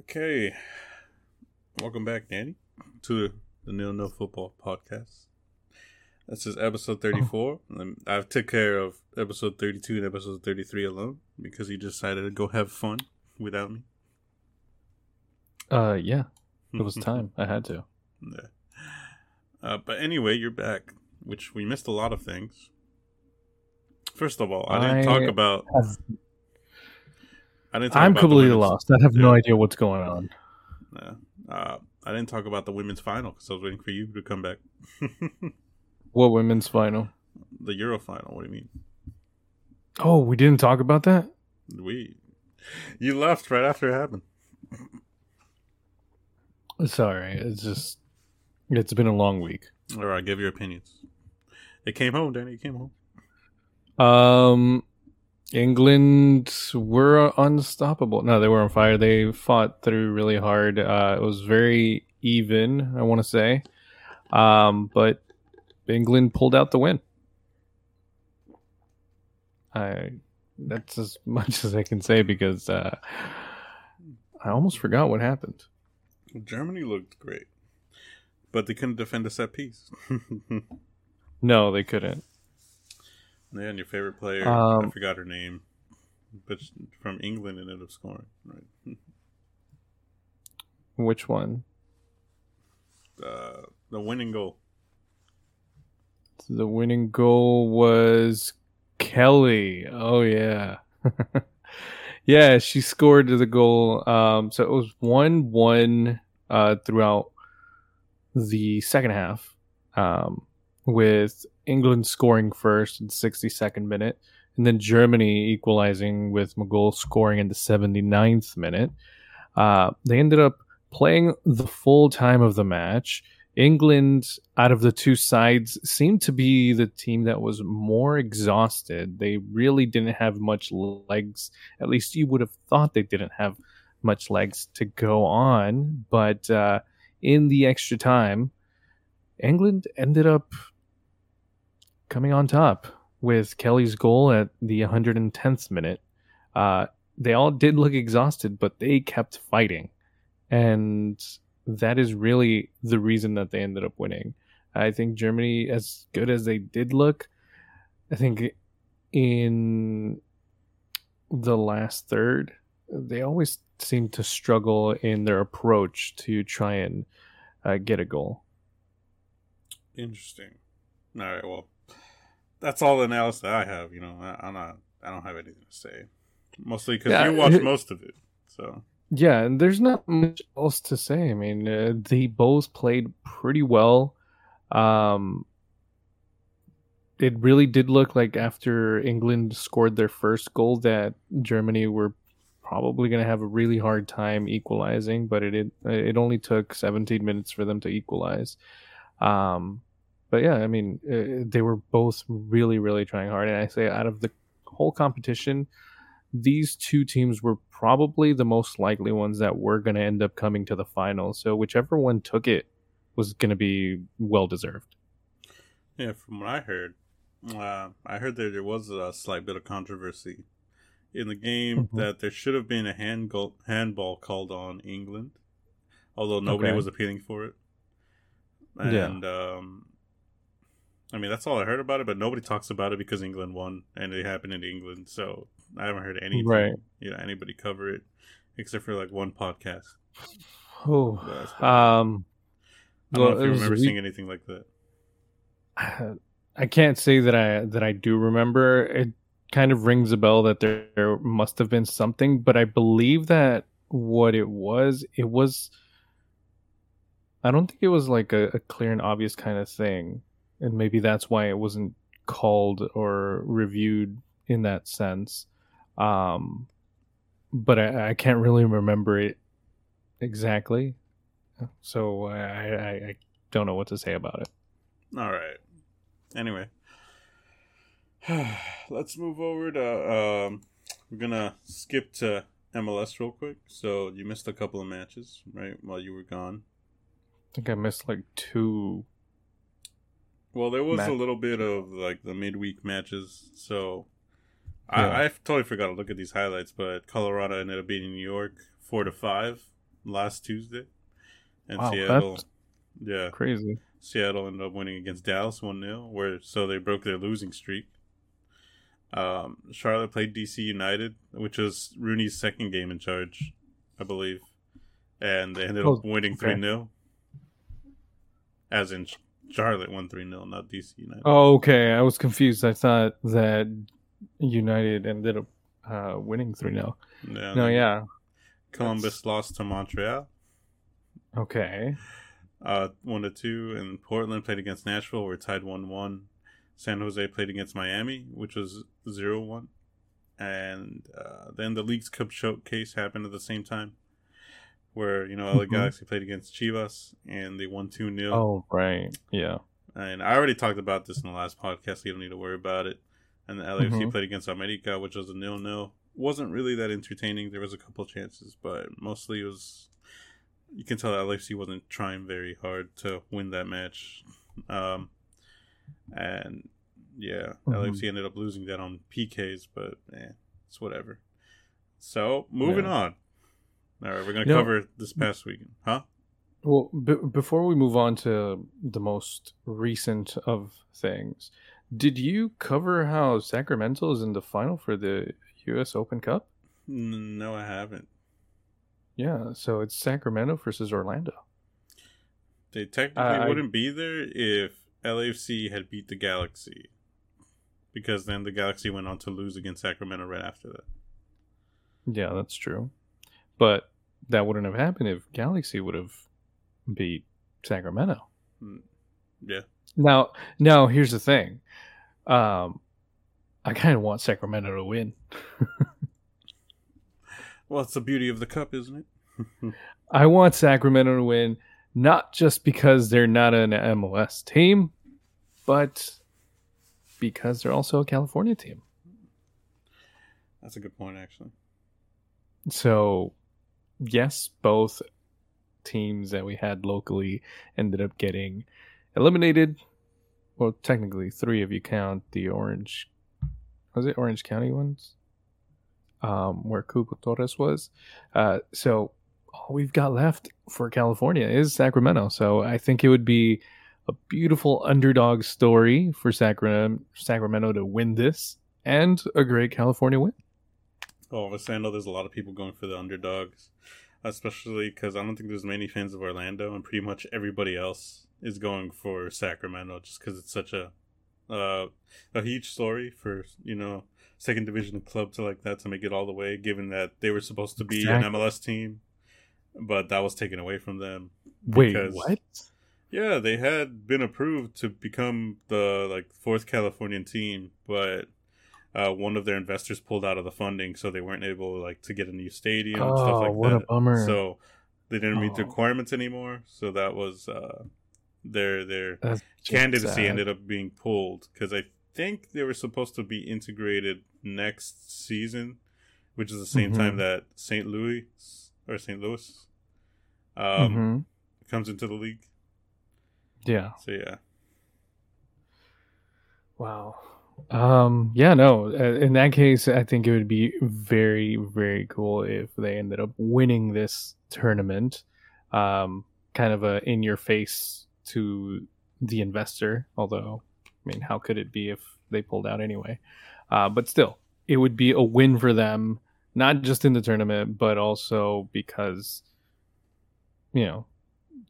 Okay. Welcome back, Danny, to the Nil Nil Football Podcast. This is episode 34. I took care of episode 32 and episode 33 alone because you decided to go have fun without me. Yeah. It was time. I had to. Yeah. But anyway, you're back, which we missed a lot of things. First of all, I'm completely lost. I have no idea what's going on. I didn't talk about the women's final because I was waiting for you to come back. What women's final? The Euro final. What do you mean? Oh, we didn't talk about that? You left right after it happened. Sorry. It's been a long week. All right. Give your opinions. It came home, Danny. It came home. England were unstoppable. No, they were on fire. They fought through really hard. It was very even, I want to say. But England pulled out the win. That's as much as I can say because I almost forgot what happened. Germany looked great, but they couldn't defend a set piece. No, they couldn't. Yeah, and your favorite player, I forgot her name, but from England ended up scoring, right? Which one? The winning goal. The winning goal was Kelly. Oh, yeah. Yeah, she scored the goal. So it was 1-1 throughout the second half with England scoring first in the 62nd minute, and then Germany equalizing with Magul scoring in the 79th minute. They ended up playing the full time of the match. England, out of the two sides, seemed to be the team that was more exhausted. They really didn't have much legs. At least you would have thought they didn't have much legs to go on. But in the extra time, England ended up coming on top with Kelly's goal at the 110th minute. They all did look exhausted, but they kept fighting. And that is really the reason that they ended up winning. I think Germany, as good as they did look, I think in the last third, they always seem to struggle in their approach to try and get a goal. Interesting. All right, well, that's all the analysis that I have. You know, I don't have anything to say. Mostly because you watched most of it, so. Yeah, and there's not much else to say. I mean, they both played pretty well. It really did look like after England scored their first goal that Germany were probably going to have a really hard time equalizing, but it only took 17 minutes for them to equalize. But yeah, I mean, they were both really, really trying hard. And I say out of the whole competition, these two teams were probably the most likely ones that were going to end up coming to the final. So whichever one took it was going to be well-deserved. Yeah, from what I heard that there was a slight bit of controversy in the game that there should have been a handball called on England, although nobody was appealing for it. And I mean, that's all I heard about it, but nobody talks about it because England won and it happened in England. So I haven't heard anything, anybody cover it except for like one podcast. Oh, I don't know if you remember seeing anything like that. I can't say that I do remember. It kind of rings a bell that there must have been something, but I believe that what it was, I don't think it was like a clear and obvious kind of thing. And maybe that's why it wasn't called or reviewed in that sense. But I can't really remember it exactly. So I don't know what to say about it. All right. Anyway, let's move over to... we're going to skip to MLS real quick. So you missed a couple of matches, right, while you were gone. I think I missed like two. Well, there was a little bit of like the midweek matches, so I totally forgot to look at these highlights. But Colorado ended up beating New York 4-5. last Tuesday. And wow, Seattle, yeah, crazy. Seattle ended up winning against Dallas 1-0, so they broke their losing streak. Charlotte played DC United, which was Rooney's second game in charge, I believe. And they ended up winning 3-0. As in Charlotte won 3-0, not DC United. Oh, okay. I was confused. I thought that United ended up winning 3-0. No, Columbus lost to Montreal. Okay. 1-2, and Portland played against Nashville. We're tied 1-1. San Jose played against Miami, which was 0-1. And then the League's Cup showcase happened at the same time, where, you know, LA Galaxy played against Chivas, and they won 2-0. Oh, right. Yeah. And I already talked about this in the last podcast, so you don't need to worry about it. And the LAFC played against America, which was a 0-0. Wasn't really that entertaining. There was a couple chances, but mostly it was... You can tell that LAFC wasn't trying very hard to win that match. LAFC ended up losing that on PKs, but it's whatever. So, moving on. All right, we're going to cover this past weekend. Huh? Well, before we move on to the most recent of things, did you cover how Sacramento is in the final for the U.S. Open Cup? No, I haven't. Yeah, so it's Sacramento versus Orlando. They technically wouldn't be there if LAFC had beat the Galaxy, because then the Galaxy went on to lose against Sacramento right after that. Yeah, that's true. But that wouldn't have happened if Galaxy would have beat Sacramento. Yeah. Now here's the thing. I kind of want Sacramento to win. Well, it's the beauty of the cup, isn't it? I want Sacramento to win, not just because they're not an MLS team, but because they're also a California team. That's a good point, actually. So, yes, both teams that we had locally ended up getting eliminated. Well, technically, three if you count the Orange County ones? Where Cupo Torres was. So all we've got left for California is Sacramento. So I think it would be a beautiful underdog story for Sacramento to win this, and a great California win. Oh, I know there's a lot of people going for the underdogs, especially because I don't think there's many fans of Orlando, and pretty much everybody else is going for Sacramento just because it's such a huge story for, you know, second division clubs like that to make it all the way, given that they were supposed to be an MLS team, but that was taken away from them. Wait, what? Yeah, they had been approved to become the fourth Californian team, but one of their investors pulled out of the funding, so they weren't able to get a new stadium and stuff like that. Oh, what a bummer. So they didn't meet the requirements anymore, so that was their candidacy ended up being pulled, because I think they were supposed to be integrated next season, which is the same time that St. Louis comes into the league. Yeah. So yeah. Wow. In that case, I think it would be very, very cool if they ended up winning this tournament. Kind of a in your face to the investor, although, I mean, how could it be if they pulled out anyway? But still, it would be a win for them, not just in the tournament, but also because, you know,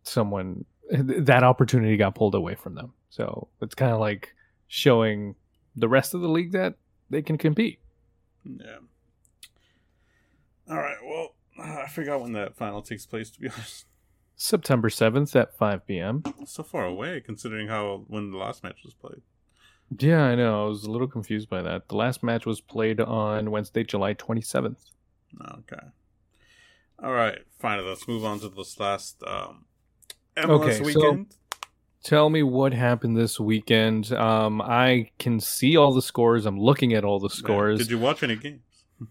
someone, that opportunity got pulled away from them. So it's kind of like showing the rest of the league that they can compete. Yeah. All right. Well, I forgot when that final takes place, to be honest. September 7th at 5 p.m. So far away, considering when the last match was played. Yeah, I know. I was a little confused by that. The last match was played on Wednesday, July 27th. Okay. All right. Finally, let's move on to this last MLS weekend. So tell me what happened this weekend. I can see all the scores. I'm looking at all the scores. Yeah. Did you watch any games?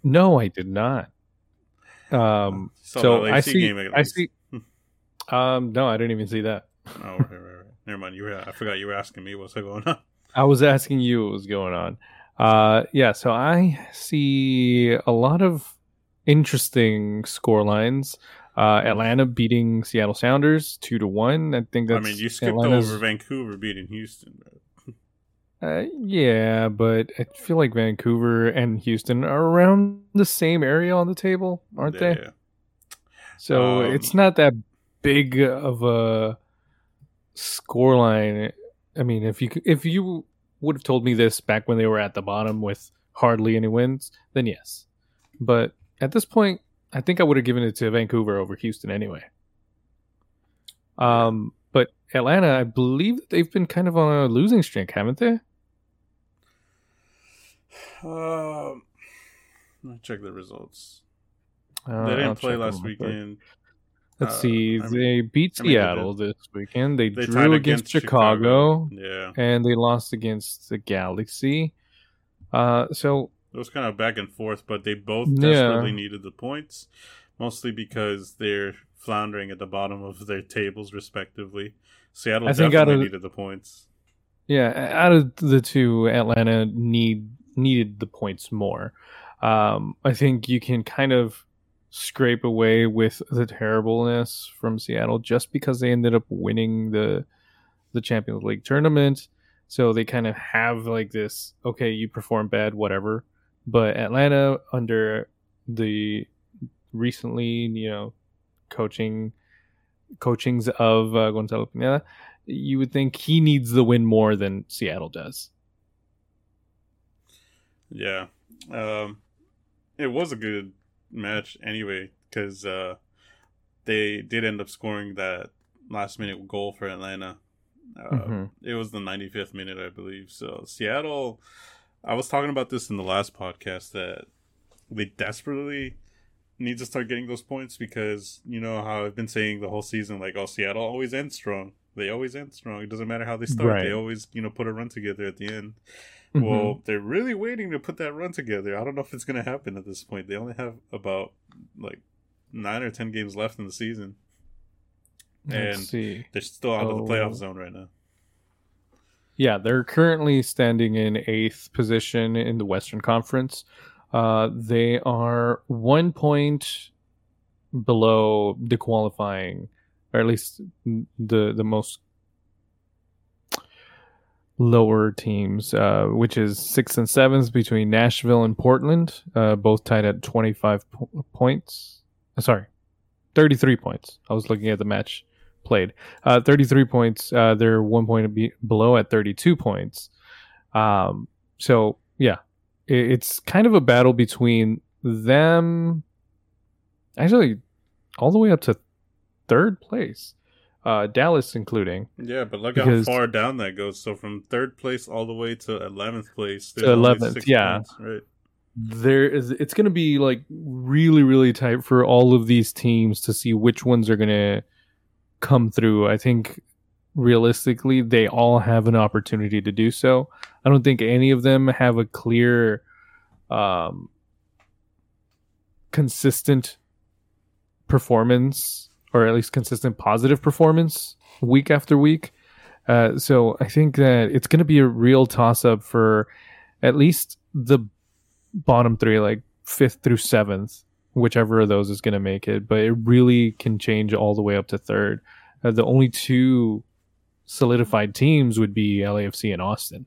No, I did not. I see. No, I didn't even see that. Oh, right. Never mind. I forgot you were asking me what's going on. I was asking you what was going on. So I see a lot of interesting score lines. Atlanta beating Seattle Sounders 2-1. I think that's. I mean, you skipped Atlanta's... over Vancouver beating Houston. Yeah, but I feel like Vancouver and Houston are around the same area on the table, aren't they? Yeah. So it's not that big of a scoreline. I mean, if you would have told me this back when they were at the bottom with hardly any wins, then yes. But at this point, I think I would have given it to Vancouver over Houston anyway. But Atlanta, I believe that they've been kind of on a losing streak, haven't they? Let me check the results. They didn't play last weekend. Let's see. They beat Seattle this weekend. They drew against Chicago. Yeah. And they lost against the Galaxy. So it was kind of back and forth, but they both desperately needed the points, mostly because they're floundering at the bottom of their tables, respectively. Seattle definitely needed the points. Yeah, out of the two, Atlanta needed the points more. I think you can kind of scrape away with the terribleness from Seattle just because they ended up winning the Champions League tournament. So they kind of have like this, okay, you perform bad, whatever. But Atlanta, under the recently, coachings of Gonzalo Pineda, you would think he needs the win more than Seattle does. Yeah. It was a good match anyway, because they did end up scoring that last minute goal for Atlanta. It was the 95th minute, I believe. So Seattle, I was talking about this in the last podcast, that they desperately need to start getting those points, because you know how I've been saying the whole season, like, oh, Seattle always ends strong. They always end strong. It doesn't matter how they start. Right. They always, put a run together at the end. Mm-hmm. Well, they're really waiting to put that run together. I don't know if it's going to happen at this point. They only have about like 9 or 10 games left in the season. Let's see. They're still out of the playoff zone right now. Yeah, they're currently standing in 8th position in the Western Conference. They are 1 point below the qualifying, or at least the most lower teams, which is 6th and 7th between Nashville and Portland, both tied at 33 points. I was looking at the match played. 33 points. They're 1 point below at 32 points. So, yeah. It's kind of a battle between them, actually, all the way up to third place. Dallas including. Yeah, but look how far down that goes. So from third place all the way to 11th place. To 11th, yeah. Points, right. It's going to be like really, really tight for all of these teams to see which ones are going to come through. I think realistically, they all have an opportunity to do so. I don't think any of them have a clear, consistent performance, or at least consistent positive performance week after week. So I think that it's going to be a real toss-up for at least the bottom three, like 5th through 7th, whichever of those is going to make it, but it really can change all the way up to 3rd. The only two solidified teams would be LAFC and Austin.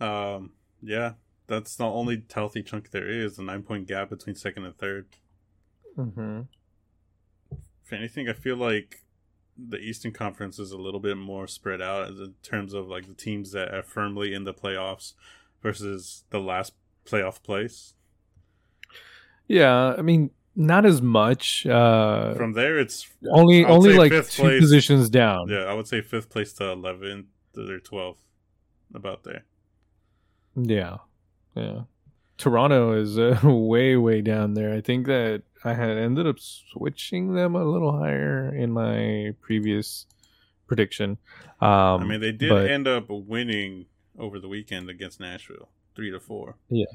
Yeah. Yeah, that's the only healthy chunk there is, the 9 point gap between 2nd and 3rd. Mm-hmm. If anything, I feel like the Eastern Conference is a little bit more spread out in terms of like the teams that are firmly in the playoffs versus the last playoff place. Yeah, I mean, not as much. From there, it's only like 2 positions down. Yeah, I would say 5th place to 11th or 12th, about there. Yeah. Toronto is way, way down there. I think that I had ended up switching them a little higher in my previous prediction. I mean, they did end up winning over the weekend against Nashville, 3-4. Yeah.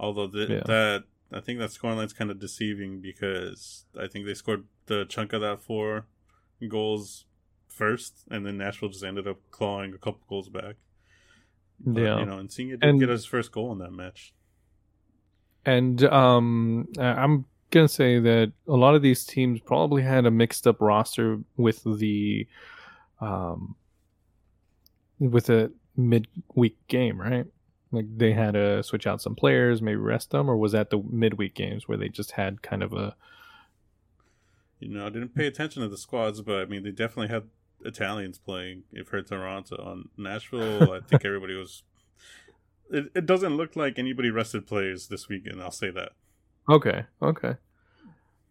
Although that, I think that scoreline's kind of deceiving, because I think they scored the chunk of that 4 goals first, and then Nashville just ended up clawing a couple goals back. But, and Senior did get his first goal in that match. And I'm going to say that a lot of these teams probably had a mixed up roster with a midweek game, right? Like they had to switch out some players, maybe rest them, or was that the midweek games where they just had kind of a... You know, I didn't pay attention to the squads, but I mean, they definitely had Italians playing. I've heard Toronto on Nashville. I think everybody was... It doesn't look like anybody rested players this weekend, I'll say that. Okay.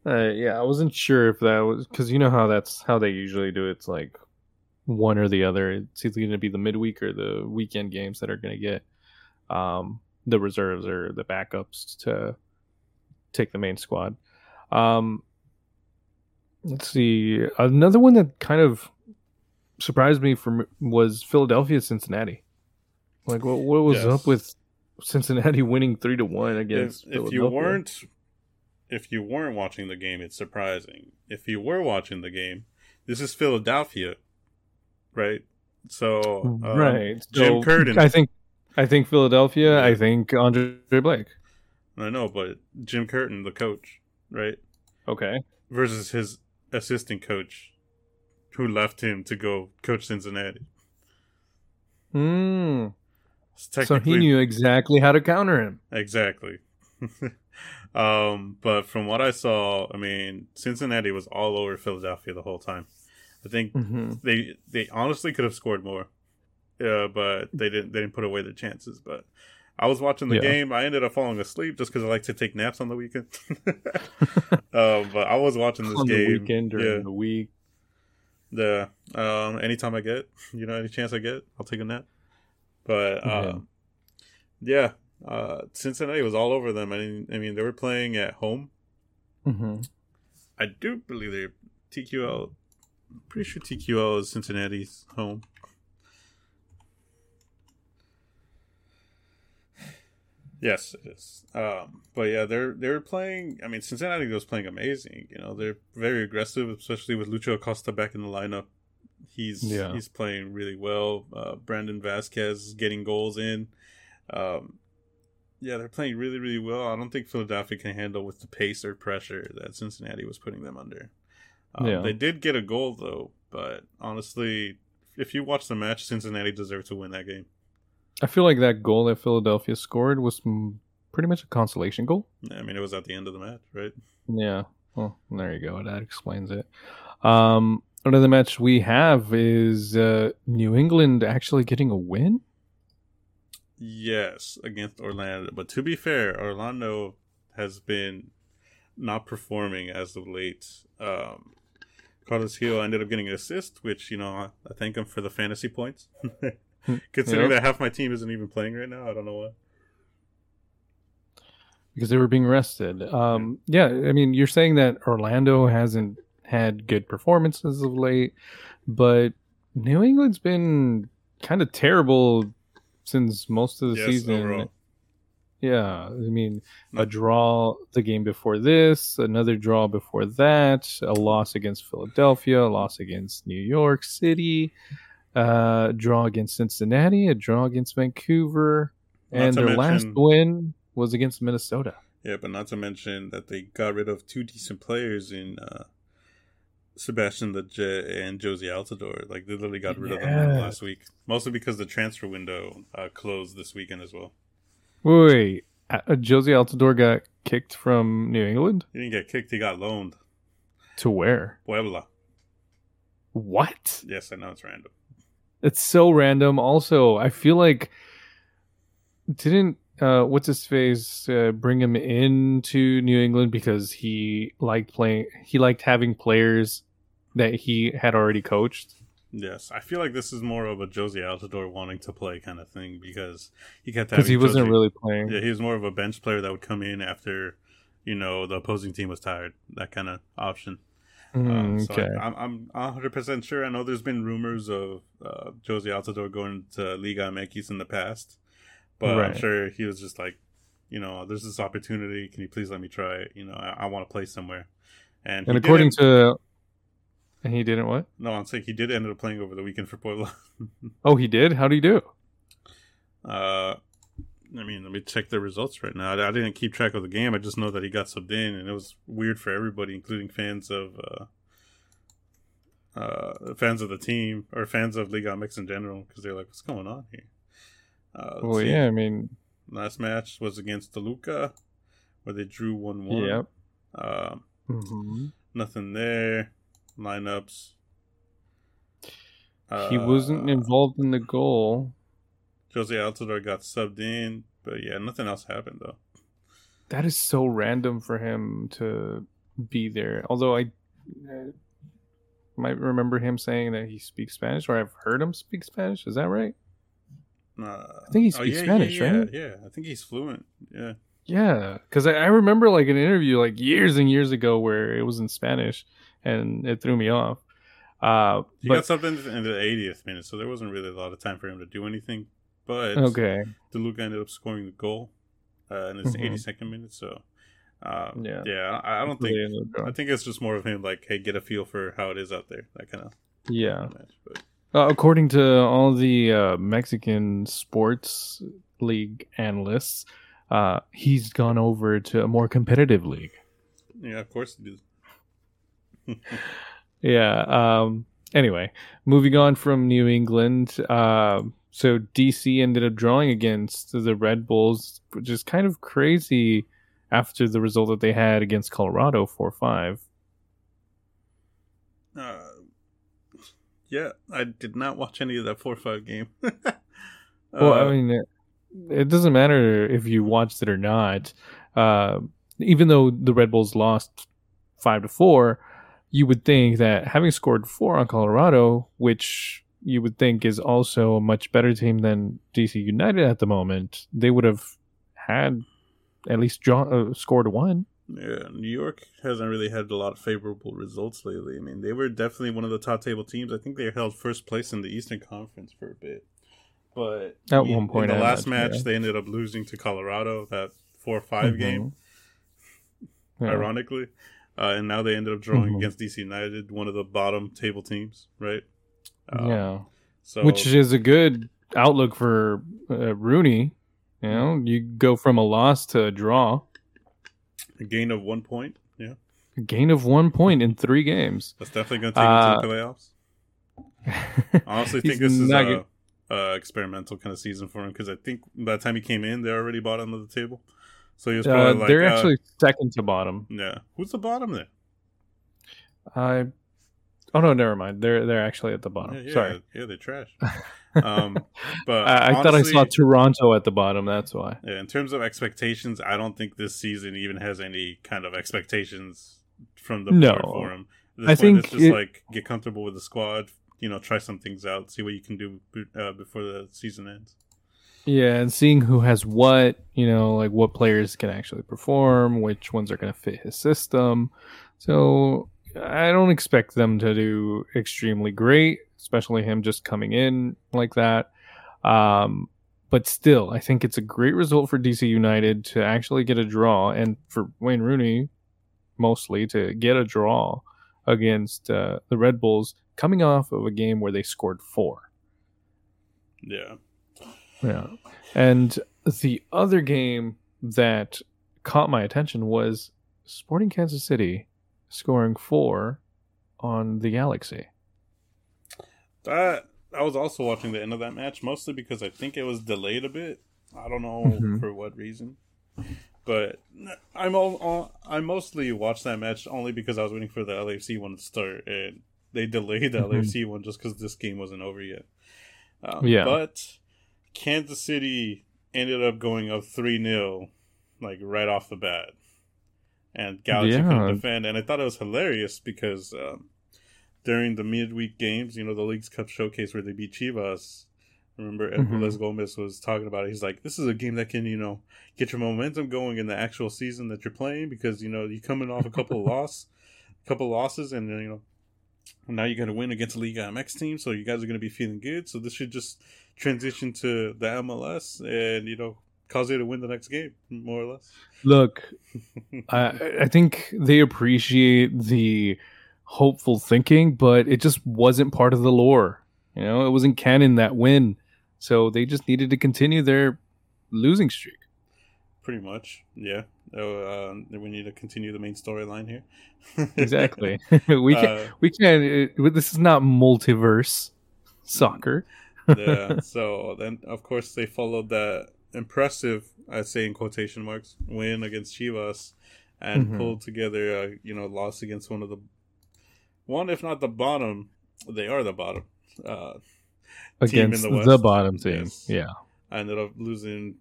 Yeah, I wasn't sure if that was... Because you know how that's how they usually do it. It's like one or the other. It's either going to be the midweek or the weekend games that are going to get the reserves or the backups to take the main squad. Let's see. Another one that kind of surprised me was Philadelphia-Cincinnati. Like, what was up with Cincinnati winning 3-1 against Philadelphia? If you weren't watching the game, it's surprising. If you were watching the game, this is Philadelphia, right? So Jim Curtin, I think Philadelphia. Yeah. I think Andre Blake. I know, but Jim Curtin, the coach, right? Okay. Versus his assistant coach, who left him to go coach Cincinnati. So he knew exactly how to counter him. Exactly. But from what I saw, I mean, Cincinnati was all over Philadelphia the whole time. I think they honestly could have scored more, but they didn't. They didn't put away the chances. But I was watching the game. I ended up falling asleep just because I like to take naps on the weekend. But I was watching this on game the weekend during the week. Yeah. Anytime I get, any chance I get, I'll take a nap. But, Cincinnati was all over them. I mean, they were playing at home. Mm-hmm. I do believe they're TQL. I'm pretty sure TQL is Cincinnati's home. Yes, it is. But yeah, they're playing. I mean, Cincinnati was playing amazing. They're very aggressive, especially with Lucho Acosta back in the lineup. He's playing really well. Brandon Vasquez is getting goals in. They're playing really, really well. I don't think Philadelphia can handle with the pace or pressure that Cincinnati was putting them under. They did get a goal, though. But honestly, if you watch the match, Cincinnati deserved to win that game. I feel like that goal that Philadelphia scored was pretty much a consolation goal. Yeah, I mean, it was at the end of the match, right? Yeah. Well, there you go. That explains it. Another match we have is New England actually getting a win? Yes, against Orlando. But to be fair, Orlando has been not performing as of late. Carlos Hill ended up getting an assist, which, I thank him for the fantasy points. Considering that half my team isn't even playing right now, I don't know why. Because they were being rested. I mean, you're saying that Orlando hasn't had good performances of late, but New England's been kind of terrible since most of the season. Overall. Yeah, I mean, a draw the game before this, another draw before that, a loss against Philadelphia, a loss against New York City, a draw against Cincinnati, a draw against Vancouver, and their last win was against Minnesota. Yeah, but not to mention that they got rid of two decent players in Sebastian the Jet and Josy Altidore. Like, they literally got rid of them last week, mostly because the transfer window closed this weekend as well. Wait, Josy Altidore got kicked from New England? He didn't get kicked, he got loaned. To where? Puebla. What? Yes, I know, it's random. It's so random. Also, I feel like didn't what's his face bring him into New England because he liked having players that he had already coached. Yes, I feel like this is more of a Josy Altidore wanting to play kind of thing because he kept having because he wasn't really playing. Yeah, he was more of a bench player that would come in after the opposing team was tired. That kind of option. Okay. I'm 100% sure. I know there's been rumors of Josy Altidore going to Liga MX in the past. But I'm sure he was just like, there's this opportunity. Can you please let me try it? I want to play somewhere. And according to... And he didn't what? No, I'm saying he did end up playing over the weekend for Puebla. Oh, he did? How'd he do? I mean, let me check the results right now. I didn't keep track of the game. I just know that he got subbed in, and it was weird for everybody, including fans of the team or fans of Liga MX in general, because they're like, what's going on here? Well, yeah, I mean, last match was against Toluca, where they drew 1-1. Yep. Nothing there. Lineups. He wasn't involved in the goal. Josy Altidore got subbed in, but yeah, nothing else happened though. That is so random for him to be there. Although I might remember him saying that he speaks Spanish, or I've heard him speak Spanish. Is that right? I think he speaks Spanish, right? Yeah, I think he's fluent. Yeah. Yeah, because I remember like an interview like years and years ago where it was in Spanish, and it threw me off. He got something in the 80th minute, so there wasn't really a lot of time for him to do anything. But DeLuca ended up scoring the goal in his 82nd minute. So, I don't think. I think it's just more of him like, hey, get a feel for how it is out there. That kind of. Yeah. Match, according to all the Mexican sports league analysts, he's gone over to a more competitive league. Yeah, of course he does. Yeah. Anyway, moving on from New England. So DC ended up drawing against the Red Bulls, which is kind of crazy after the result that they had against Colorado 4-5. Yeah, I did not watch any of that 4-5 game. Well, I mean, it doesn't matter if you watched it or not. Even though the Red Bulls lost 5-4, you would think that having scored 4 on Colorado, which you would think is also a much better team than DC United at the moment, they would have had at least scored 1. Yeah, New York hasn't really had a lot of favorable results lately. I mean, they were definitely one of the top table teams. I think they held first place in the Eastern Conference for a bit. But at one point in the last match, they ended up losing to Colorado, that 4-5 game, ironically. And now they ended up drawing against DC United, one of the bottom table teams, right? So, which is a good outlook for Rooney. You know, you go from a loss to a draw. A gain of 1 point, yeah. A gain of 1 point in 3 games. That's definitely going to take him to the playoffs. I honestly think this is a experimental kind of season for him, because I think by the time he came in, they're already bottom of the table. So he was probably like, they're actually second to bottom. Yeah. Who's the bottom there? Oh no, never mind. They're actually at the bottom. Yeah, sorry. Yeah, they're trash. But I thought I saw Toronto at the bottom. That's why. Yeah, in terms of expectations, I don't think this season even has any kind of expectations from the player for him. I think it's just get comfortable with the squad. You know, try some things out, see what you can do before the season ends. Yeah, and seeing who has what, you know, like what players can actually perform, which ones are going to fit his system. So I don't expect them to do extremely great, especially him just coming in like that. But still, I think it's a great result for DC United to actually get a draw, and for Wayne Rooney, mostly, to get a draw against the Red Bulls coming off of a game where they scored 4. Yeah. Yeah. And the other game that caught my attention was Sporting Kansas City scoring 4 on the Galaxy. I was also watching the end of that match, mostly because I think it was delayed a bit. I don't know for what reason, but I mostly watched that match only because I was waiting for the LAFC one to start, and they delayed the LAFC one just because this game wasn't over yet. But Kansas City ended up going up 3-0, like right off the bat. And Galaxy couldn't defend. And I thought it was hilarious because during the midweek games, you know, the League's Cup showcase where they beat Chivas, I remember Hércules Gomez was talking about it. He's like, this is a game that can, you know, get your momentum going in the actual season that you're playing, because, you know, you're coming off a couple of losses, and then, you know, now you're going to win against a Liga MX team, so you guys are going to be feeling good. So this should just transition to the MLS and, you know, cause you to win the next game, more or less. Look, I think they appreciate the hopeful thinking, but it just wasn't part of the lore. You know, it wasn't canon, that win. So they just needed to continue their losing streak. Pretty much, yeah. We need to continue the main storyline here. Exactly. We can't, this is not multiverse soccer. Yeah, so then, of course, they followed that impressive, I say in quotation marks, win against Chivas and pulled together a loss against one, if not the bottom, they are the bottom team in the West. The bottom team, yes. Yeah. I ended up losing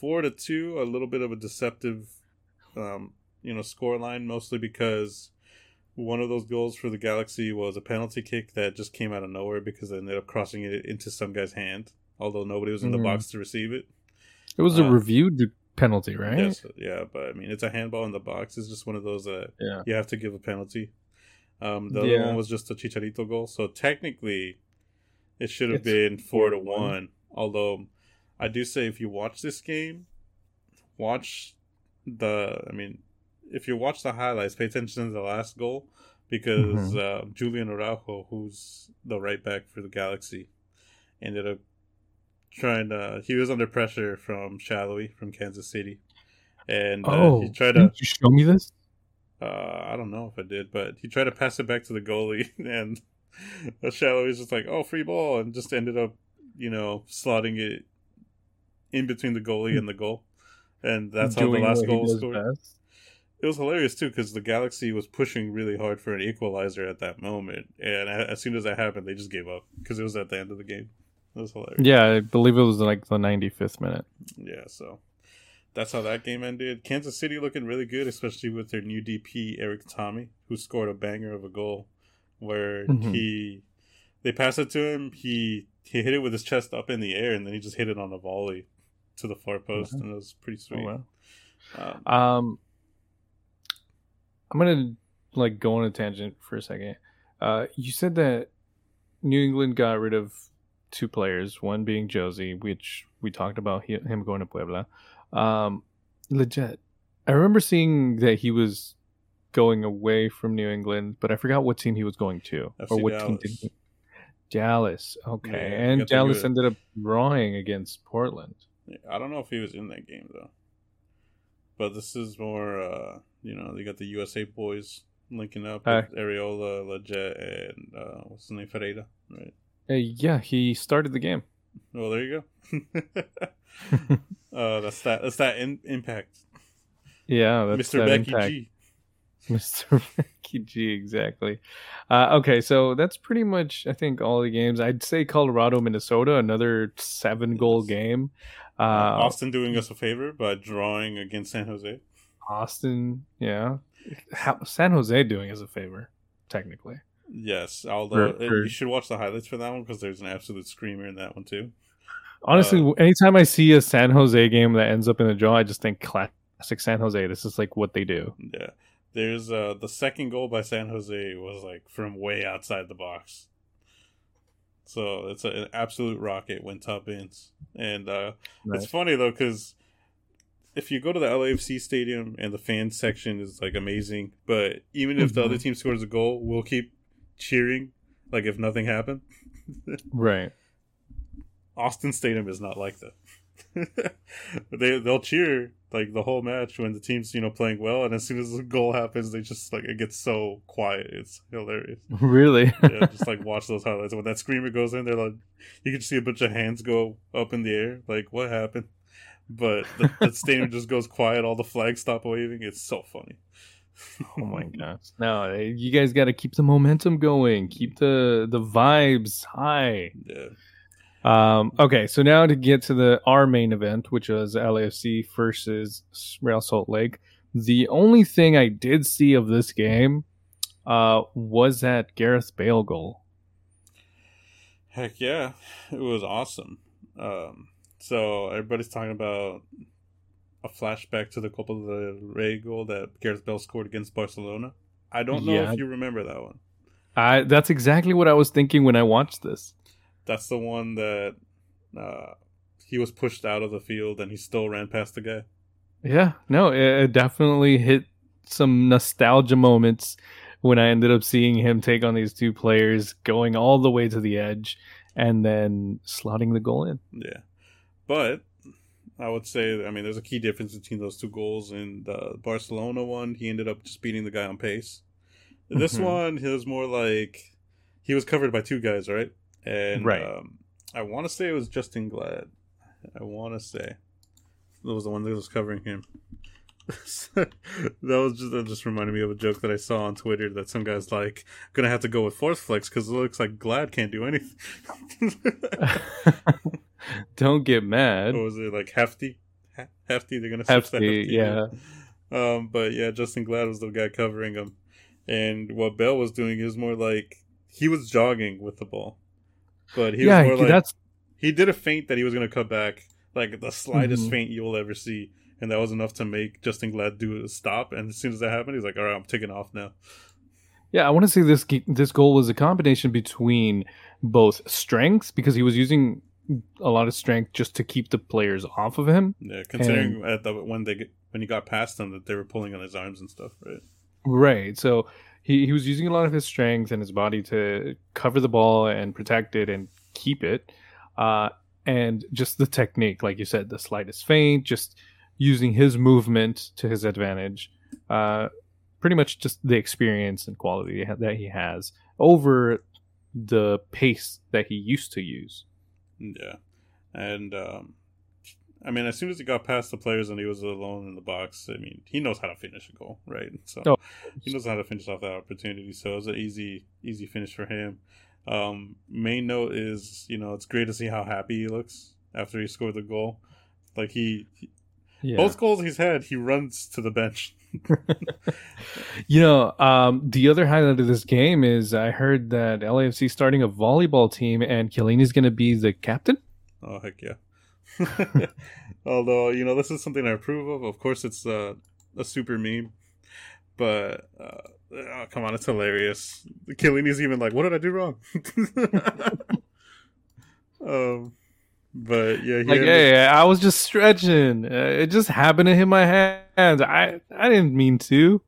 4-2, a little bit of a deceptive, scoreline, mostly because one of those goals for the Galaxy was a penalty kick that just came out of nowhere because they ended up crossing it into some guy's hand, although nobody was in the box to receive it. It was a reviewed penalty, right? Yes, yeah, but I mean, it's a handball in the box. It's just one of those that you have to give a penalty. The other one was just a Chicharito goal, so technically, it should have been 4-1. Although, I do say if you watch this game, if you watch the highlights, pay attention to the last goal because Julian Araujo, who's the right back for the Galaxy, ended up he was under pressure from Shallowy from Kansas City, and he tried to. Did you show me this? I don't know if I did, but he tried to pass it back to the goalie, and Shallowy was just like, "Oh, free ball," and just ended up, slotting it in between the goalie and the goal, and that's how the last goal was scored. Best. It was hilarious too because the Galaxy was pushing really hard for an equalizer at that moment, and as soon as that happened, they just gave up because it was at the end of the game. It was hilarious. Yeah, I believe it was like the 95th minute. Yeah, so that's how that game ended. Kansas City looking really good, especially with their new DP Eric Tommy, who scored a banger of a goal where they passed it to him. He hit it with his chest up in the air, and then he just hit it on a volley to the far post, and it was pretty sweet. Oh, wow. I'm gonna go on a tangent for a second. You said that New England got rid of two players, one being Josy, which we talked about him going to Puebla. Legit, I remember seeing that he was going away from New England, but I forgot what team he was going to, or what team did he? Dallas. Okay, yeah, and Dallas ended up drawing against Portland. Yeah, I don't know if he was in that game though. But this is more, they got the USA boys linking up with Areola, Leggett, and what's his name, Ferreira, right? Yeah, he started the game. Well, there you go. That's that impact. Yeah, that's Mr. Becky impact. G. Mr. Becky G, exactly. Okay, so that's pretty much, I think, all the games. I'd say Colorado, Minnesota, another 7-goal game. Austin doing us a favor by drawing against San Jose. Austin, yeah. San Jose doing us a favor, technically. Yes, although you should watch the highlights for that one because there's an absolute screamer in that one too. Honestly, anytime I see a San Jose game that ends up in a draw, I just think classic San Jose. This is what they do. Yeah, there's the second goal by San Jose was from way outside the box. So it's an absolute rocket when top ends. And right. It's funny, though, because if you go to the LAFC stadium and the fan section is, amazing. But even if the other team scores a goal, we'll keep cheering, if nothing happened. Right. Austin Stadium is not like that. They'll cheer, the whole match when the team's, playing well. And as soon as the goal happens, they just, it gets so quiet. It's hilarious. Really? Yeah, just, watch those highlights. When that screamer goes in, they're you can see a bunch of hands go up in the air. What happened? But the stadium just goes quiet. All the flags stop waving. It's so funny. Oh, my gosh. No, you guys got to keep the momentum going. Keep the vibes high. Yeah. Okay, so now to get to our main event, which was LAFC versus Real Salt Lake. The only thing I did see of this game was that Gareth Bale goal. Heck yeah, it was awesome. So everybody's talking about a flashback to the Copa del Rey goal that Gareth Bale scored against Barcelona. I don't know if you remember that one. That's exactly what I was thinking when I watched this. That's the one that he was pushed out of the field and he still ran past the guy. Yeah, no, it definitely hit some nostalgia moments when I ended up seeing him take on these two players, going all the way to the edge and then slotting the goal in. Yeah, but I would say, I mean, there's a key difference between those two goals. In the Barcelona one, he ended up just beating the guy on pace. This one, he was more like, he was covered by two guys, right? And I want to say it was Justin Glad. That was the one that was covering him. That just reminded me of a joke that I saw on Twitter that some guy's like, gonna have to go with force flex because it looks like Glad can't do anything. Don't get mad. What was it, like Hefty? Hefty, they're gonna switch that Hefty, yeah. But yeah, Justin Glad was the guy covering him. And what Bale was doing is more like he was jogging with the ball. But he was more like, he did a feint that he was gonna cut back, like the slightest feint you'll ever see. And that was enough to make Justin Glad do a stop. And as soon as that happened, he's like, all right, I'm taking off now. Yeah, I want to say this goal was a combination between both strengths, because he was using a lot of strength just to keep the players off of him. Yeah, considering when he got past them that they were pulling on his arms and stuff, right? Right. So he was using a lot of his strength and his body to cover the ball and protect it and keep it. And just the technique, like you said, the slightest feint, just using his movement to his advantage, pretty much just the experience and quality that he has over the pace that he used to use. Yeah. And, I mean, as soon as he got past the players and he was alone in the box, I mean, he knows how to finish a goal, right? So he knows how to finish off that opportunity. So it was an easy finish for him. Main note is, you know, it's great to see how happy he looks after he scored the goal. Like both goals he's had, he runs to the bench. You know, the other highlight of this game is I heard that LAFC starting a volleyball team and Chiellini's going to be the captain. Oh, heck yeah. Although, you know, this is something I approve of. Of course, it's a super meme, but come on, it's hilarious. Chiellini's even like, what did I do wrong? But yeah, I was just stretching. It just happened to hit my hands. I didn't mean to.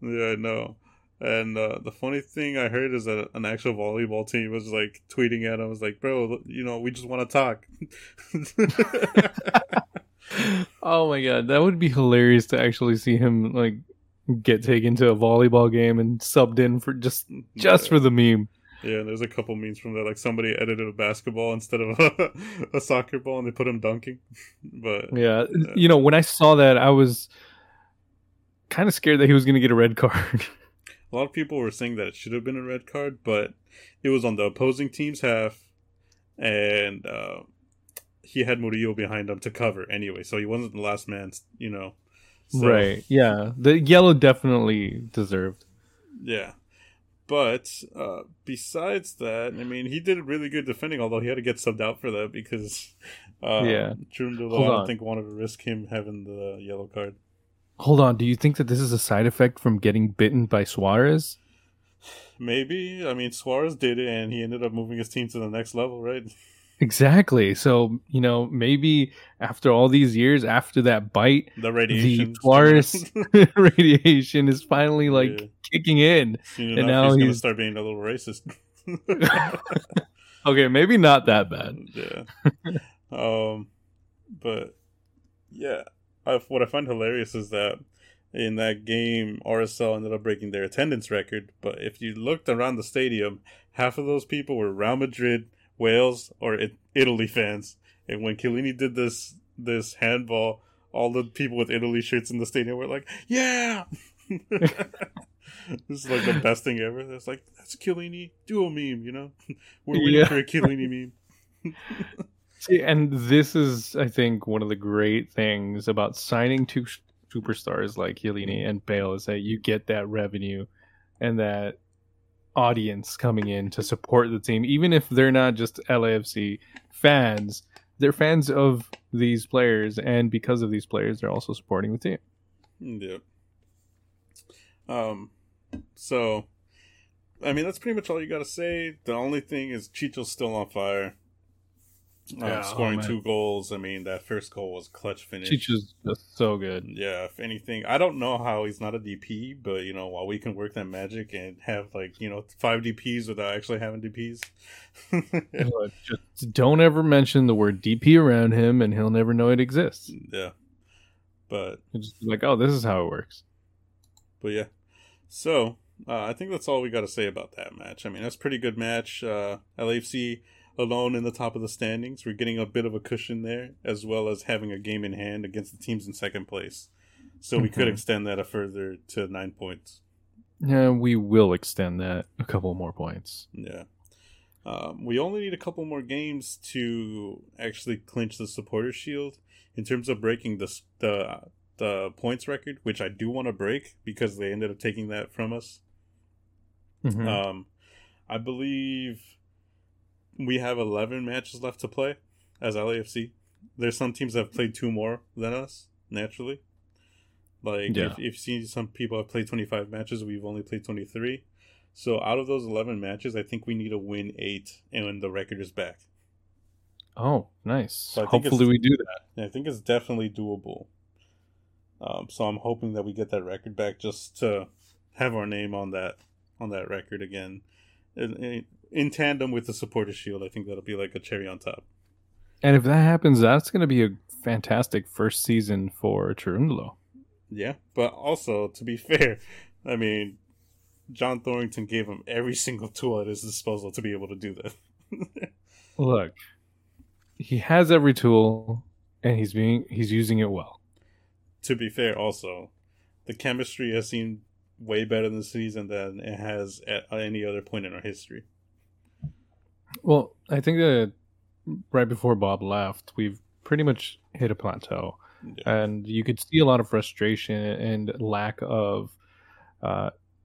Yeah, I know. And the funny thing I heard is that an actual volleyball team was like tweeting at him. I was like, bro, you know, we just want to talk. Oh my god, that would be hilarious to actually see him like get taken to a volleyball game and subbed in for just for the meme. Yeah, and there's a couple memes from that. Like, somebody edited a basketball instead of a soccer ball, and they put him dunking. But yeah, you know, when I saw that, I was kind of scared that he was going to get a red card. A lot of people were saying that it should have been a red card, but it was on the opposing team's half, and he had Murillo behind him to cover anyway, so he wasn't the last man, you know. So. Right, yeah. The yellow definitely deserved. Yeah. But besides that, I mean, he did really good defending, although he had to get subbed out for that because Trundle, I don't think, wanted to risk him having the yellow card. Hold on. Do you think that this is a side effect from getting bitten by Suarez? Maybe. I mean, Suarez did it, and he ended up moving his team to the next level, right? Exactly. So, you know, maybe after all these years, after that bite, the radiation, the Suarez radiation is finally like kicking in. And now he's going to start being a little racist. Okay, maybe not that bad. Yeah. But yeah, what I find hilarious is that in that game, RSL ended up breaking their attendance record. But if you looked around the stadium, half of those people were Real Madrid, Wales, or Italy fans. And when Chiellini did this handball, all the people with Italy shirts in the stadium were like, yeah. This is like the best thing ever. It's like, that's Chiellini, do a meme, you know. We're waiting for a Chiellini meme. See, and this is, I think, one of the great things about signing two superstars like Chiellini and Bale is that you get that revenue and that audience coming in to support the team, even if they're not just LAFC fans. They're fans of these players, and because of these players, they're also supporting the team. Yeah. So, I mean, that's pretty much all you gotta say. The only thing is Chicho's still on fire. scoring 2 goals. I mean, that first goal was clutch finish. He's just so good. Yeah, if anything, I don't know how he's not a DP, but, you know, while we can work that magic and have, like, you know, 5 DPs without actually having DPs. Just don't ever mention the word DP around him and he'll never know it exists. Yeah. But it's just like, oh, this is how it works. But yeah, so I think that's all we got to say about that match. I mean, that's a pretty good match. LAFC alone in the top of the standings. We're getting a bit of a cushion there, as well as having a game in hand against the teams in second place. So we could extend that a further to 9 points. Yeah, we will extend that a couple more points. Yeah. We only need a couple more games to actually clinch the Supporters' Shield in terms of breaking the points record, which I do want to break because they ended up taking that from us. Mm-hmm. I believe we have 11 matches left to play as LAFC. There's some teams that have played 2 more than us, naturally. Like, yeah. If you see some people have played 25 matches, we've only played 23. So out of those 11 matches, I think we need to win 8, and the record is back. Oh, nice. So hopefully we do that. I think it's definitely doable. So I'm hoping that we get that record back just to have our name on that record again. In tandem with the Supporters' Shield, I think that'll be like a cherry on top. And if that happens, that's going to be a fantastic first season for Cherundolo. Yeah, but also, to be fair, I mean, John Thorrington gave him every single tool at his disposal to be able to do that. Look, he has every tool, and he's using it well. To be fair, also, the chemistry has seemed way better this season than it has at any other point in our history. Well, I think that right before Bob left, we've pretty much hit a plateau. Yeah. And you could see a lot of frustration and lack of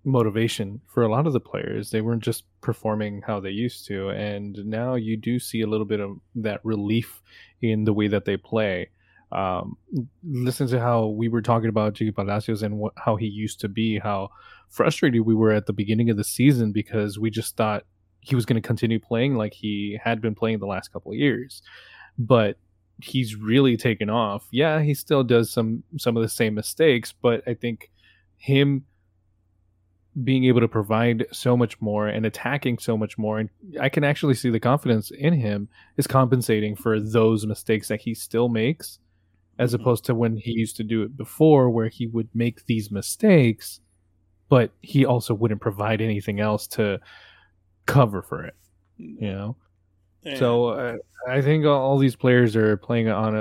motivation for a lot of the players. They weren't just performing how they used to. And now you do see a little bit of that relief in the way that they play. Listen to how we were talking about Jiggy Palacios and how he used to be, how frustrated we were at the beginning of the season because we just thought he was going to continue playing like he had been playing the last couple of years. But he's really taken off. Yeah, he still does some of the same mistakes, but I think him being able to provide so much more and attacking so much more, and I can actually see the confidence in him is compensating for those mistakes that he still makes, as opposed to when he used to do it before, where he would make these mistakes, but he also wouldn't provide anything else to cover for it, you know? Yeah. So I think all these players are playing on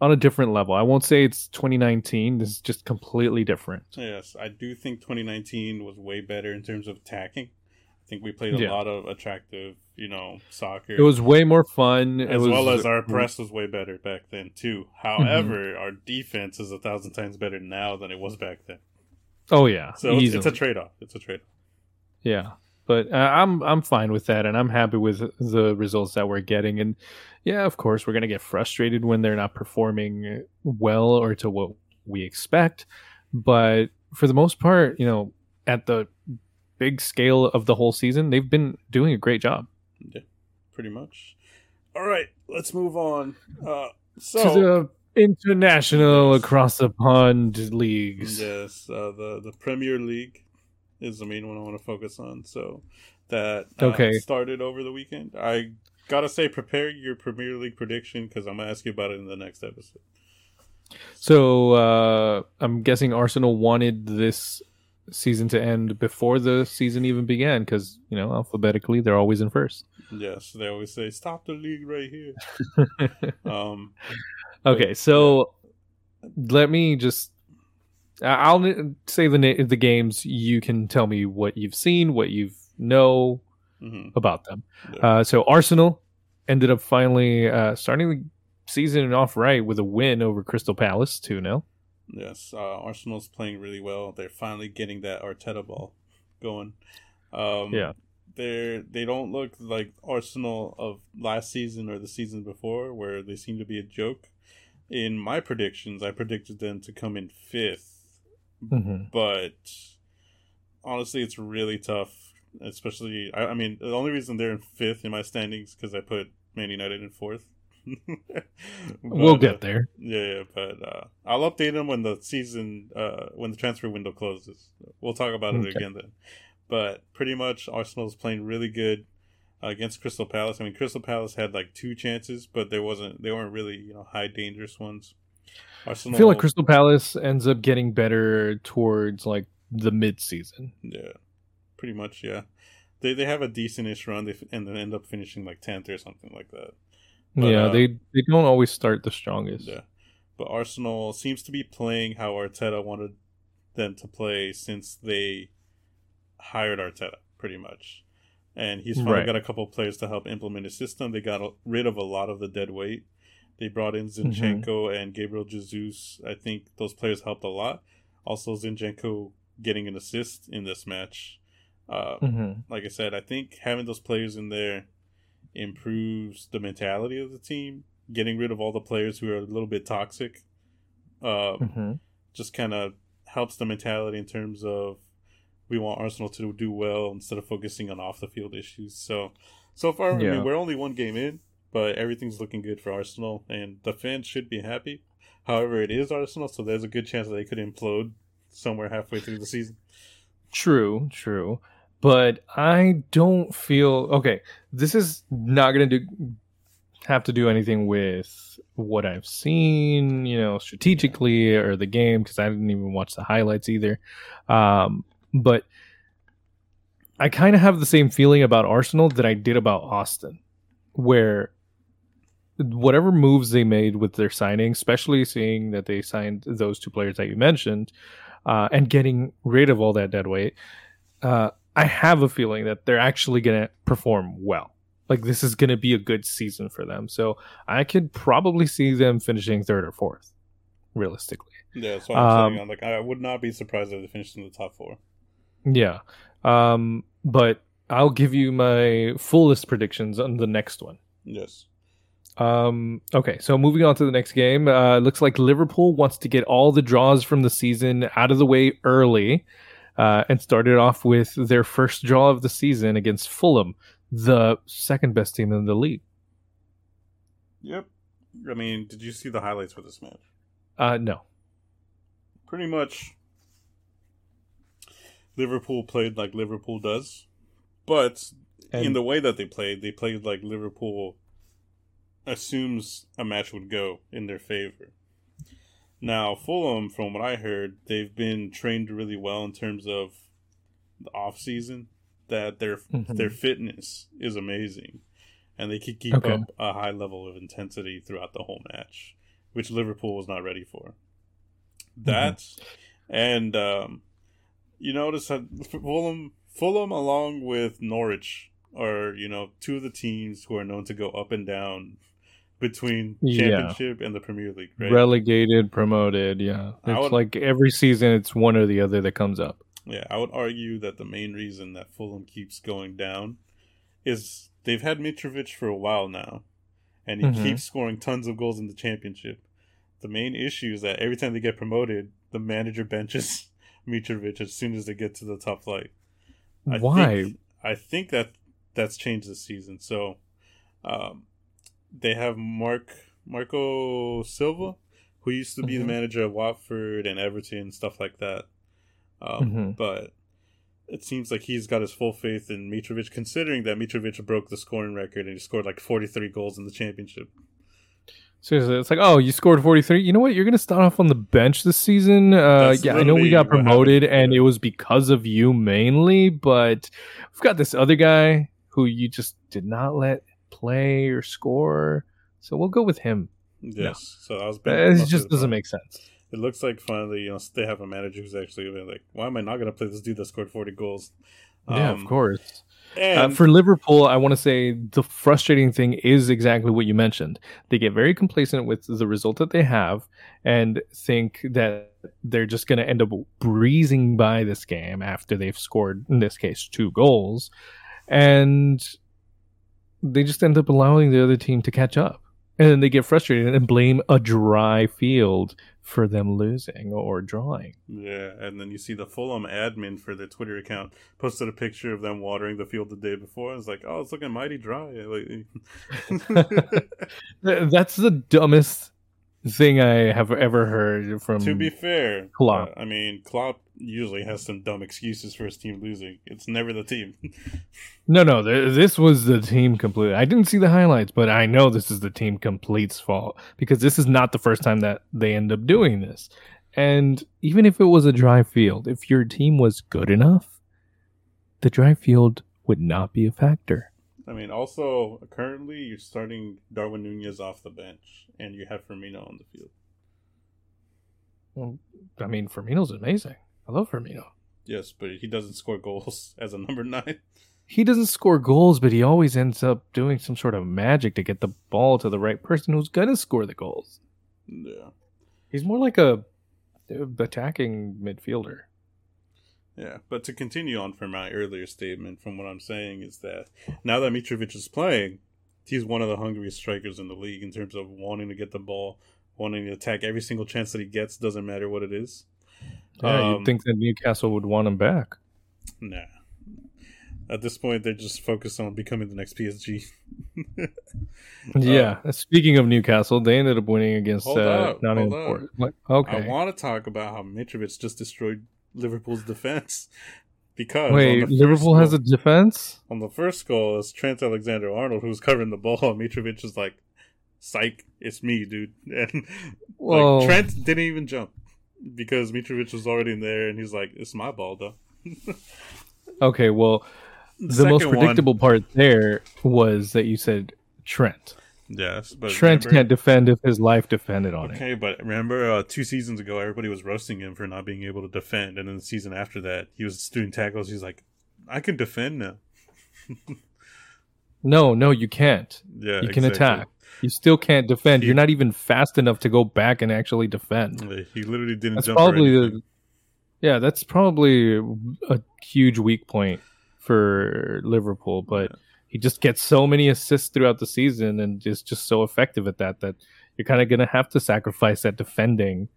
a different level. I won't say it's 2019. This is just completely different. Yes, I do think 2019 was way better in terms of attacking. I think we played a lot of attractive, you know, soccer. It was way more fun. As well as our press was way better back then, too. However, our defense is 1,000 times better now than it was back then. Oh, yeah. So it's a trade-off. Yeah. But I'm fine with that, and I'm happy with the results that we're getting. And, yeah, of course, we're going to get frustrated when they're not performing well or to what we expect. But for the most part, you know, at the big scale of the whole season, they've been doing a great job. Yeah, pretty much. All right, let's move on. To the international across the pond leagues. Yes, the Premier League is the main one I want to focus on. So that started over the weekend. I got to say, prepare your Premier League prediction because I'm going to ask you about it in the next episode. So I'm guessing Arsenal wanted this season to end before the season even began because, you know, alphabetically, they're always in first. Yes, they always say, stop the league right here. So let me just... I'll say the games. You can tell me what you've seen, what you know about them. Yeah. So Arsenal ended up finally starting the season off right with a win over Crystal Palace 2-0. Yes, Arsenal's playing really well. They're finally getting that Arteta ball going. They don't look like Arsenal of last season or the season before, where they seem to be a joke. In my predictions, I predicted them to come in 5th. But honestly, it's really tough, especially, I mean, the only reason they're in 5th in my standings because I put Man United in fourth. But, we'll get there. I'll update him when the season, when the transfer window closes. We'll talk about it again then. But pretty much Arsenal's playing really good against Crystal Palace. I mean, Crystal Palace had like two chances, but they weren't really, you know, high dangerous ones. Arsenal, I feel like Crystal Palace ends up getting better towards like the mid season. Yeah, pretty much. Yeah, they have a decentish run, and then end up finishing like 10th or something like that. But, yeah, they don't always start the strongest. Yeah, but Arsenal seems to be playing how Arteta wanted them to play since they hired Arteta, pretty much. And he's finally got a couple of players to help implement his system. They got rid of a lot of the dead weight. They brought in Zinchenko and Gabriel Jesus. I think those players helped a lot. Also, Zinchenko getting an assist in this match. Like I said, I think having those players in there improves the mentality of the team. Getting rid of all the players who are a little bit toxic just kind of helps the mentality in terms of we want Arsenal to do well instead of focusing on off the field issues. So far, I mean, we're only one game in, but everything's looking good for Arsenal, and the fans should be happy. However, it is Arsenal, so there's a good chance that they could implode somewhere halfway through the season. True. But I don't feel... Okay, this is not going to have to do anything with what I've seen, you know, strategically or the game, because I didn't even watch the highlights either. But I kind of have the same feeling about Arsenal that I did about Austin, where whatever moves they made with their signing, especially seeing that they signed those two players that you mentioned, and getting rid of all that dead weight... I have a feeling that they're actually going to perform well. Like, this is going to be a good season for them. So I could probably see them finishing third or fourth, realistically. Yeah, that's what I'm saying. Like, I would not be surprised if they finished in the top four. Yeah. But I'll give you my fullest predictions on the next one. Yes. Okay, so moving on to the next game. Looks like Liverpool wants to get all the draws from the season out of the way early. And started off with their first draw of the season against Fulham, the second best team in the league. Yep. I mean, did you see the highlights for this match? No. Pretty much, Liverpool played like Liverpool does. But in the way that they played like Liverpool assumes a match would go in their favor. Now, Fulham, from what I heard, they've been trained really well in terms of the off-season, that their fitness is amazing. And they could keep up a high level of intensity throughout the whole match, which Liverpool was not ready for. That, and you notice that Fulham, along with Norwich, are, you know, two of the teams who are known to go up and down between championship and the Premier League, right? Relegated, promoted, it's like every season it's one or the other that comes up. I would argue that the main reason that Fulham keeps going down is they've had Mitrovic for a while now, and he keeps scoring tons of goals in the championship. The main issue is that every time they get promoted, the manager benches Mitrovic as soon as they get to the top flight. I think that's changed this season. So they have Marco Silva, who used to be the manager of Watford and Everton, stuff like that. But it seems like he's got his full faith in Mitrovic, considering that Mitrovic broke the scoring record and he scored like 43 goals in the championship. Seriously, it's like, oh, you scored 43? You know what? You're going to start off on the bench this season. I know we got promoted and it was because of you mainly, but we've got this other guy who you just did not let play or score, so we'll go with him. So I was bad. It just doesn't make sense. It looks like finally, you know, they have a manager who's actually like, why am I not gonna play this dude that scored 40 goals? Yeah, of course. And for Liverpool, I want to say the frustrating thing is exactly what you mentioned. They get very complacent with the result that they have and think that they're just going to end up breezing by this game after they've scored, in this case, 2 goals, and they just end up allowing the other team to catch up. And then they get frustrated and blame a dry field for them losing or drawing. Yeah, and then you see the Fulham admin for their Twitter account posted a picture of them watering the field the day before. It's like, oh, it's looking mighty dry. That's the dumbest thing I have ever heard from. To be fair, Klopp. I mean, Klopp usually has some dumb excuses for his team losing. It's never the team. No, this was the team completely. I didn't see the highlights, but I know this is the team complete's fault, because this is not the first time that they end up doing this. And even if it was a dry field, if your team was good enough, the dry field would not be a factor. I mean, also, currently, you're starting Darwin Nunez off the bench, and you have Firmino on the field. Well, I mean, Firmino's amazing. I love Firmino. Yes, but he doesn't score goals as a number 9. He doesn't score goals, but he always ends up doing some sort of magic to get the ball to the right person who's going to score the goals. Yeah. He's more like a attacking midfielder. Yeah, but to continue on from my earlier statement, from what I'm saying is that now that Mitrovic is playing, he's one of the hungriest strikers in the league in terms of wanting to get the ball, wanting to attack every single chance that he gets, doesn't matter what it is. Yeah, you'd think that Newcastle would want him back. Nah. At this point, they're just focused on becoming the next PSG. Yeah. Speaking of Newcastle, they ended up winning against Nottingham Forest. Okay. I want to talk about how Mitrovic just destroyed Liverpool's defense, because wait, Liverpool goal, has a defense? On the first goal is Trent Alexander-Arnold, who's covering the ball, and Mitrovic is like, psych, it's me, dude. And whoa. Like, Trent didn't even jump because Mitrovic was already in there, and he's like, it's my ball, though. Okay, well, the most predictable part there was that you said Trent. Yes, but Trent can't defend if his life depended on it. Okay, but remember 2 seasons ago, everybody was roasting him for not being able to defend, and then the season after that, he was doing tackles. He's like, I can defend now. No, you can't. Yeah, you can attack. You still can't defend. You're not even fast enough to go back and actually defend. He literally didn't jump. That's probably a huge weak point for Liverpool, but. Yeah. He just gets so many assists throughout the season and is just so effective at that you're kind of going to have to sacrifice that defending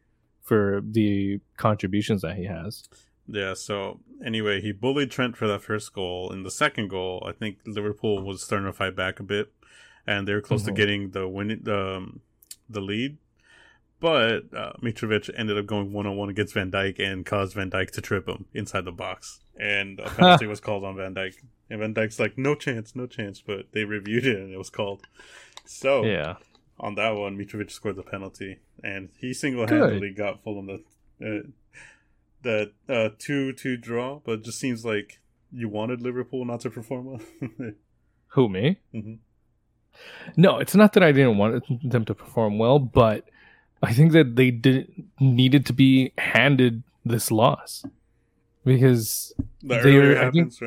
for the contributions that he has. Yeah, so anyway, he bullied Trent for that first goal. In the second goal, I think Liverpool was starting to fight back a bit, and they were close to getting the win, the lead. But Mitrovic ended up going one-on-one against Van Dijk and caused Van Dijk to trip him inside the box. And a penalty was called on Van Dijk. And Van Dijk's like, no chance. But they reviewed it and it was called. So yeah. On that one, Mitrovic scored the penalty. And he single-handedly got Fulham the 2-2 draw. But it just seems like you wanted Liverpool not to perform well. Who, me? Mm-hmm. No, it's not that I didn't want them to perform well, but I think that they needed to be handed this loss, because the earlier it happens,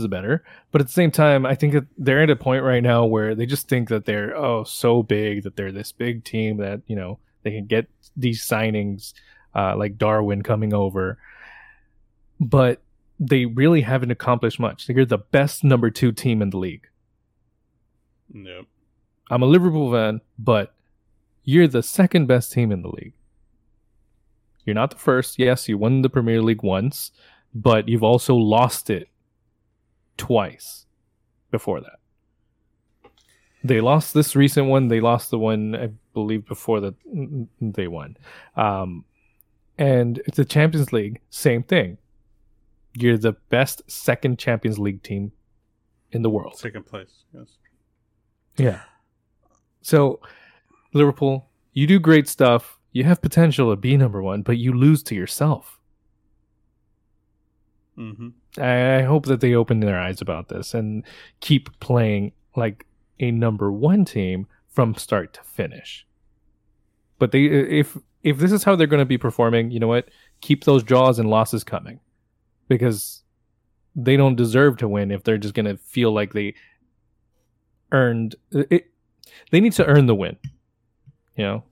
the better. But at the same time, I think that they're at a point right now where they just think that they're so big, that they're this big team that, you know, they can get these signings like Darwin coming over. But they really haven't accomplished much. They're the best number 2 team in the league. Nope. I'm a Liverpool fan, but you're the second best team in the league. You're not the first. Yes, you won the Premier League once, but you've also lost it twice before that. They lost this recent one. They lost the one, I believe, before that they won. And it's the Champions League, same thing. You're the best second Champions League team in the world. Second place, yes. Yeah. So Liverpool, you do great stuff. You have potential to be number 1, but you lose to yourself. Mm-hmm. I hope that they open their eyes about this and keep playing like a number 1 team from start to finish. But if this is how they're going to be performing, you know what? Keep those draws and losses coming, because they don't deserve to win if they're just going to feel like they earned it. They need to earn the win. You know?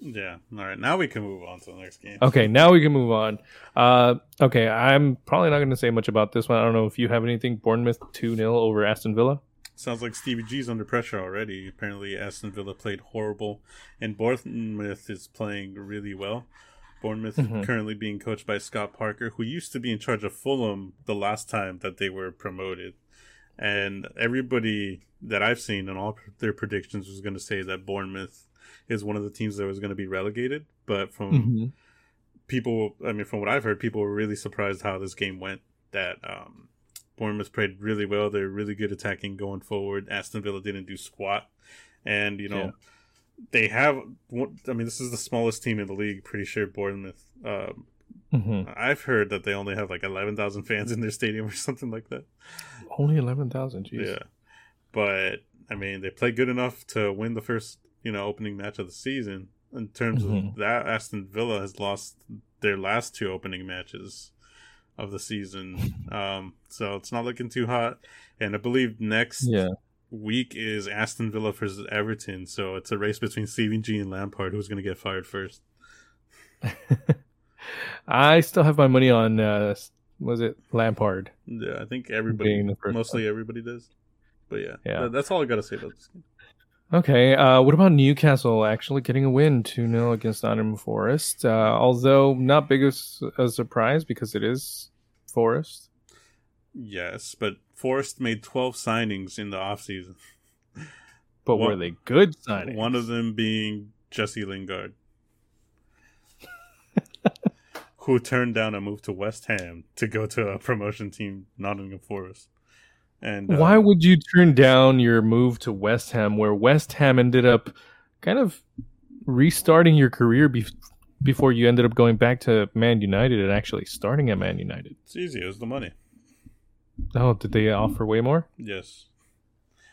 Yeah. All right. Now we can move on to the next game. Okay. Now we can move on. Okay. I'm probably not going to say much about this one. I don't know if you have anything. Bournemouth 2-0 over Aston Villa. Sounds like Stevie G's under pressure already. Apparently, Aston Villa played horrible, and Bournemouth is playing really well. Bournemouth currently being coached by Scott Parker, who used to be in charge of Fulham the last time that they were promoted. And everybody that I've seen in all their predictions was going to say that Bournemouth is one of the teams that was going to be relegated. But from people, I mean, from what I've heard, people were really surprised how this game went, that Bournemouth played really well. They're really good attacking going forward. Aston Villa didn't do squat. And, you know, they have, I mean, this is the smallest team in the league, pretty sure, Bournemouth. I've heard that they only have like 11,000 fans in their stadium or something like that. Only 11,000, jeez. Yeah. But, I mean, they played good enough to win the first, you know, opening match of the season. In terms of that, Aston Villa has lost their last two opening matches of the season. So it's not looking too hot. And I believe next week is Aston Villa versus Everton. So it's a race between Stevie G and Lampard. Who's going to get fired first? I still have my money on, was it Lampard? Yeah, I think everybody, mostly everybody does. But that's all I got to say about this game. Okay, what about Newcastle actually getting a win 2-0 against Nottingham Forest? Although not big as a surprise because it is Forest. Yes, but Forest made 12 signings in the offseason. But were they good signings? One of them being Jesse Lingard, who turned down a move to West Ham to go to a promotion team, Nottingham Forest. And why would you turn down your move to West Ham, where West Ham ended up kind of restarting your career before you ended up going back to Man United and actually starting at Man United? It's easy. It was the money. Oh, did they offer way more? Yes.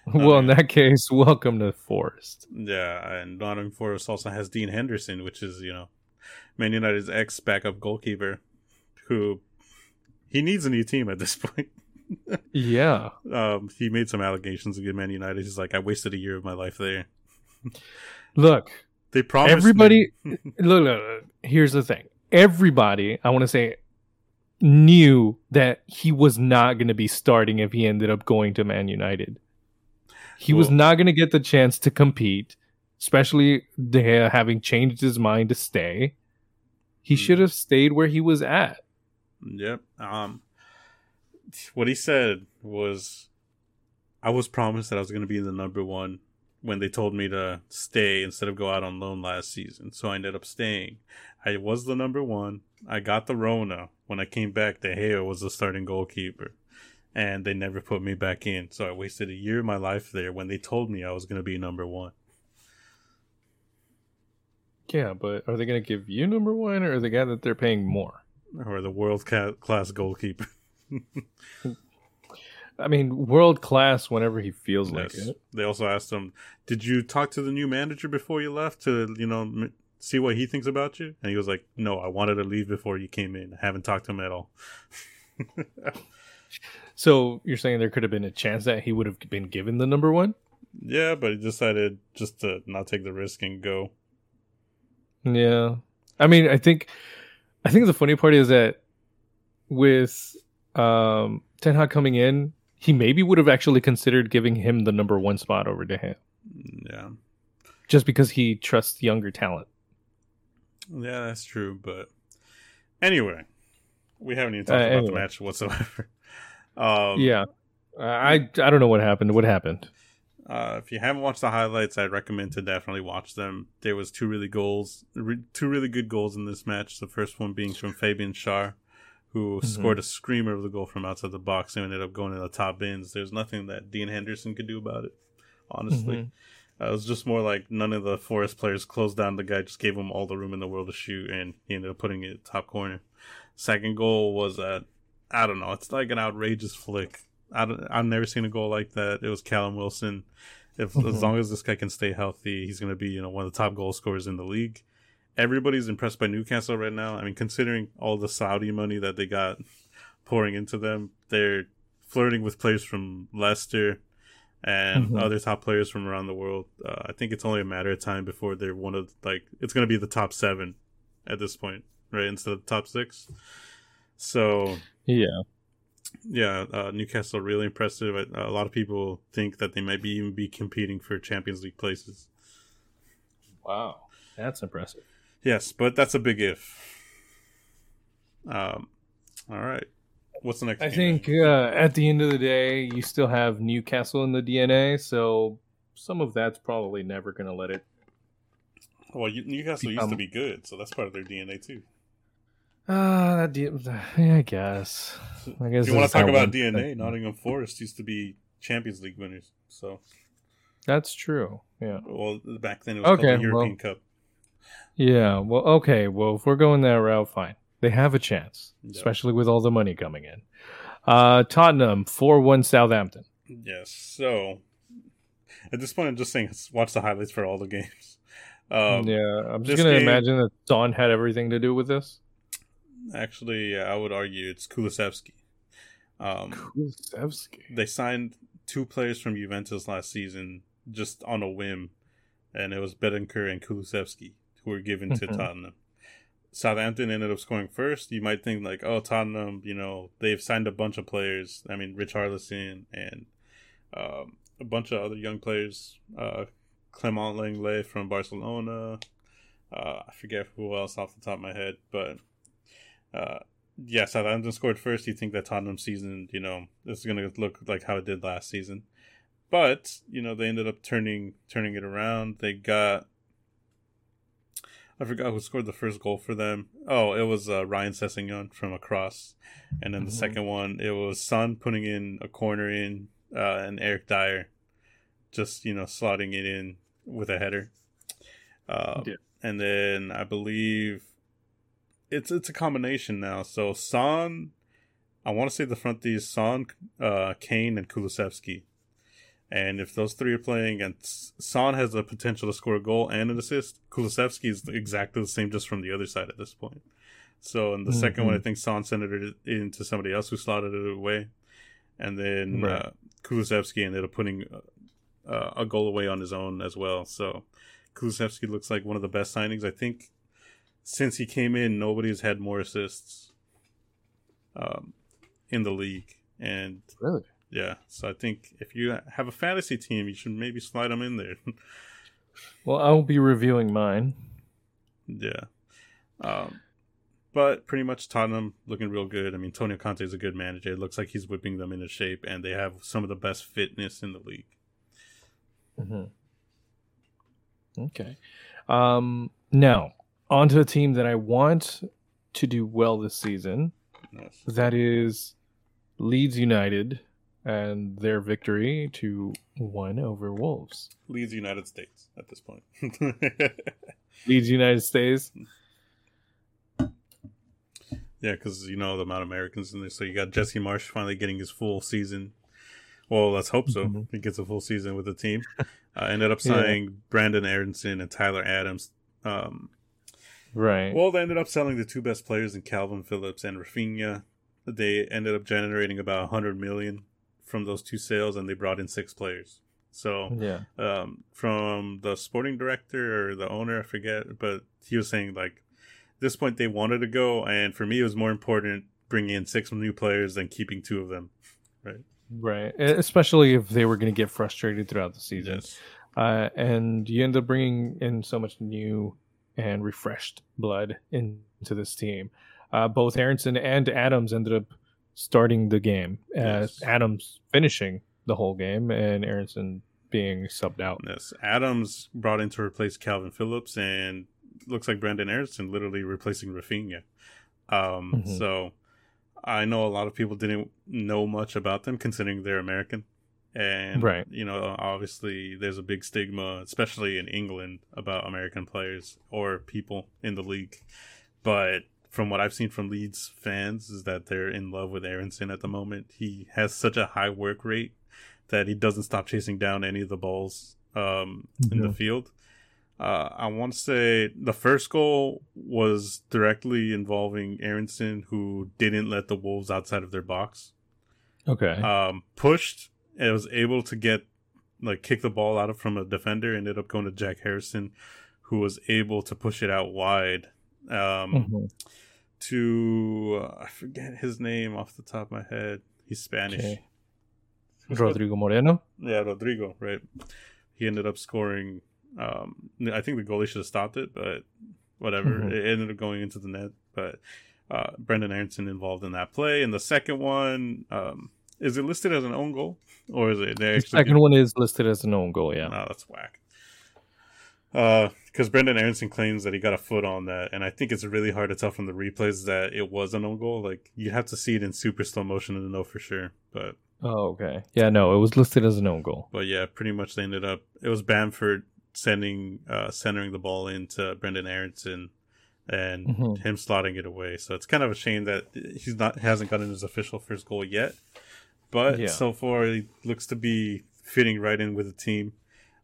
Well, in that case, welcome to Forest. Yeah, and Nottingham Forest also has Dean Henderson, which is, you know, Man United's ex-backup goalkeeper, who he needs a new team at this point. Yeah. He made some allegations against Man United. He's like, I wasted a year of my life there. Look, they promised everybody. Look, here's the thing. Everybody, I want to say, knew that he was not going to be starting if he ended up going to Man United. He was not going to get the chance to compete, especially having changed his mind to stay. He should have stayed where he was at. Yep. What he said was, I was promised that I was going to be in the number one when they told me to stay instead of go out on loan last season. So I ended up staying. I was the number one. I got the Rona. When I came back, De Gea was the starting goalkeeper. And they never put me back in. So I wasted a year of my life there when they told me I was going to be number one. Yeah, but are they going to give you number one, or the guy that they're paying more? Or the world-class goalkeeper. I mean, world class whenever he feels like it. They also asked him, did you talk to the new manager before you left to, you know, see what he thinks about you? And he was like, no, I wanted to leave before you came in. I haven't talked to him at all. So you're saying there could have been a chance that he would have been given the number one? Yeah, but he decided just to not take the risk and go. Yeah. I mean, I think the funny part is that with Ten Hag coming in, he maybe would have actually considered giving him the number one spot over De Gea. Yeah. Just because he trusts younger talent. Yeah, that's true. But anyway, we haven't even talked about the match whatsoever. Yeah. I don't know what happened. What happened? If you haven't watched the highlights, I'd recommend to definitely watch them. There was two really good goals in this match. The first one being from Fabian Schär, who scored a screamer of the goal from outside the box and ended up going to the top bins. There's nothing that Dean Henderson could do about it, honestly. It was just more like none of the Forest players closed down. The guy just gave him all the room in the world to shoot, and he ended up putting it top corner. Second goal was, I don't know, it's like an outrageous flick. I've never seen a goal like that. It was Callum Wilson. As long as this guy can stay healthy, he's going to be, you know, one of the top goal scorers in the league. Everybody's impressed by Newcastle right now. I mean, considering all the Saudi money that they got pouring into them, they're flirting with players from Leicester and other top players from around the world. I think it's only a matter of time before they're one of, like, it's going to be the top seven at this point, right? Instead of the top six. So, yeah. Yeah, Newcastle are really impressive. A lot of people think that they might be even be competing for Champions League places. Wow, that's impressive. Yes, but that's a big if. All right. What's the next game? I think at the end of the day, you still have Newcastle in the DNA, so some of that's probably never going to let it. Well, Newcastle used to be good, so that's part of their DNA too. I guess. If you want to talk about DNA, Nottingham Forest used to be Champions League winners, so. That's true, yeah. Well, back then it was called the European Cup. Yeah, well, okay, well, if we're going that route, fine. They have a chance, especially with all the money coming in. Tottenham, 4-1 Southampton. Yes, so at this point I'm just saying watch the highlights for all the games. Yeah, I'm just going to imagine that Son had everything to do with this. Actually, I would argue it's Kulusevski. Kulusevski. They signed two players from Juventus last season just on a whim, and it was Bentancur and Kulusevski who were given to Tottenham. Southampton ended up scoring first. You might think like, oh, Tottenham, you know, they've signed a bunch of players. I mean, Richarlison and a bunch of other young players. Clement Lenglet from Barcelona. I forget who else off the top of my head, but. Yeah, Southampton scored first. You think that Tottenham season, you know, it's going to look like how it did last season. But, you know, they ended up turning it around. They got... I forgot who scored the first goal for them. Oh, it was Ryan Sessegnon from a cross. And then the second one, it was Son putting in a corner in and Eric Dyer just, you know, slotting it in with a header. And then I believe... It's a combination now. So Son, I want to say the front these Son, Kane, and Kulusevski, and if those three are playing, and Son has the potential to score a goal and an assist, Kulusevski is exactly the same, just from the other side at this point. So in the second one, I think Son sent it into somebody else who slotted it away, and then Kulusevski ended up putting a goal away on his own as well. So Kulusevski looks like one of the best signings, I think. Since he came in, nobody's had more assists in the league. And really? Yeah. So I think if you have a fantasy team, you should maybe slide them in there. Well, I'll be reviewing mine. Yeah. But pretty much Tottenham looking real good. I mean, Antonio Conte is a good manager. It looks like he's whipping them into shape, and they have some of the best fitness in the league. Okay. Now... onto a team that I want to do well this season. Yes. That is Leeds United and their victory 2-1 over Wolves. Leeds United States at this point. Leeds United States. Yeah, because you know the amount of Americans in there. So you got Jesse Marsh finally getting his full season. Well, let's hope so. He gets a full season with the team. Ended up signing Brandon Aronson and Tyler Adams. Right. Well, they ended up selling the two best players in Calvin Phillips and Rafinha. They ended up generating about 100 million from those two sales, and they brought in six players. So, from the sporting director or the owner, I forget, but he was saying like, at this point they wanted to go, and for me it was more important bringing in six new players than keeping two of them. Right. Right. Especially if they were going to get frustrated throughout the season, and you end up bringing in so much new and refreshed blood into this team. Both Aronson and Adams ended up starting the game. Adams finishing the whole game and Aronson being subbed out. Yes, Adams brought in to replace Calvin Phillips, and looks like Brandon Aronson literally replacing Rafinha. So I know a lot of people didn't know much about them considering they're American. And, you know, obviously there's a big stigma, especially in England, about American players or people in the league. But from what I've seen from Leeds fans is that they're in love with Aronson at the moment. He has such a high work rate that he doesn't stop chasing down any of the balls in the field. I want to say the first goal was directly involving Aronson, who didn't let the Wolves outside of their box. Pushed. It was able to get, like, kick the ball out of from a defender. Ended up going to Jack Harrison, who was able to push it out wide to I forget his name off the top of my head. He's Spanish. Okay. Rodrigo Moreno? Yeah, Rodrigo, right. He ended up scoring. I think the goalie should have stopped it, but whatever. Mm-hmm. It ended up going into the net. But Brendan Aronson involved in that play. And the second one, is it listed as an own goal? Or is it? The second one is listed as an own goal, yeah. No, that's whack. Because Brendan Aronson claims that he got a foot on that, and I think it's really hard to tell from the replays that it was an own goal. Like, you have to see it in super slow motion to know for sure. But oh, okay. Yeah, no, it was listed as an own goal. But yeah, pretty much they ended up... It was Bamford centering the ball into Brendan Aronson and him slotting it away. So it's kind of a shame that he hasn't gotten his official first goal yet. But so far, he looks to be fitting right in with the team.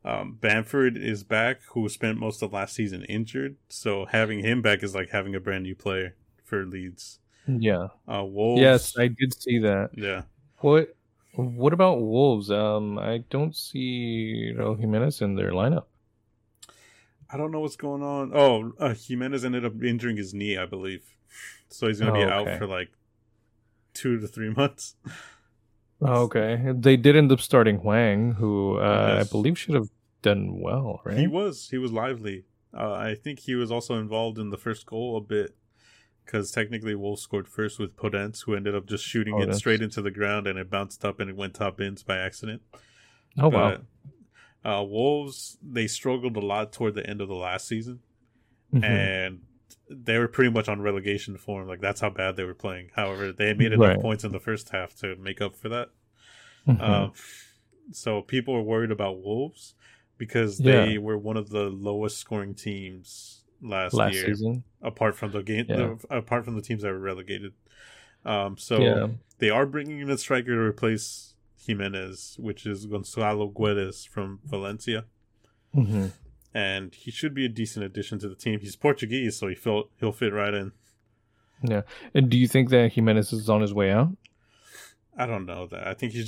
Bamford is back, who spent most of last season injured, so having him back is like having a brand new player for Leeds. Yeah. Wolves. Yes, I did see that. Yeah. What about Wolves? I don't see Raul Jimenez in their lineup. I don't know what's going on. Oh, Jimenez ended up injuring his knee, I believe, so he's gonna be out for like 2 to 3 months. Okay, they did end up starting Huang, who I believe should have done well, right? He was lively. I think he was also involved in the first goal a bit, because technically Wolves scored first with Podence, who ended up just shooting it straight into the ground, and it bounced up and it went top ends by accident. Oh, but, wow. Wolves, they struggled a lot toward the end of the last season, and they were pretty much on relegation form. Like, that's how bad they were playing. However, they had made enough points in the first half to make up for that. So people were worried about Wolves because they were one of the lowest scoring teams last year, season. Apart from the game, apart from the teams that were relegated. They are bringing in a striker to replace Jimenez, which is Gonzalo Guedes from Valencia. And he should be a decent addition to the team. He's Portuguese, so he'll fit right in. Yeah. And do you think that Jimenez is on his way out? I don't know that. I think he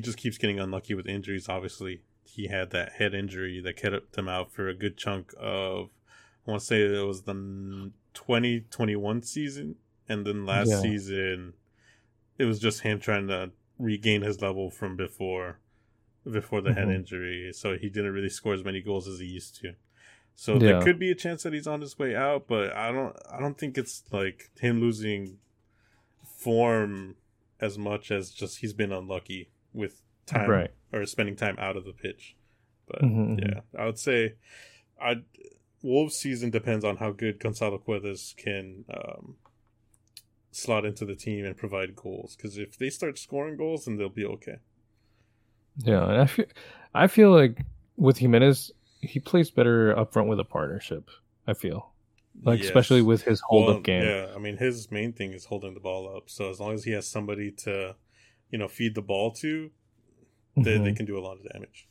just keeps getting unlucky with injuries. Obviously, he had that head injury that kept him out for a good chunk of, I want to say it was the 2021 season, and then last season, it was just him trying to regain his level from before the head injury, so he didn't really score as many goals as he used to. So there could be a chance that he's on his way out, but I don't think it's like him losing form as much as just he's been unlucky with time or spending time out of the pitch. But I would say Wolves' season depends on how good Gonzalo Guedes can slot into the team and provide goals, because if they start scoring goals, then they'll be okay. Yeah, and I feel like with Jimenez, he plays better up front with a partnership, I feel. Like, especially with his hold-up game. Yeah, I mean, his main thing is holding the ball up. So as long as he has somebody to, feed the ball to, they can do a lot of damage.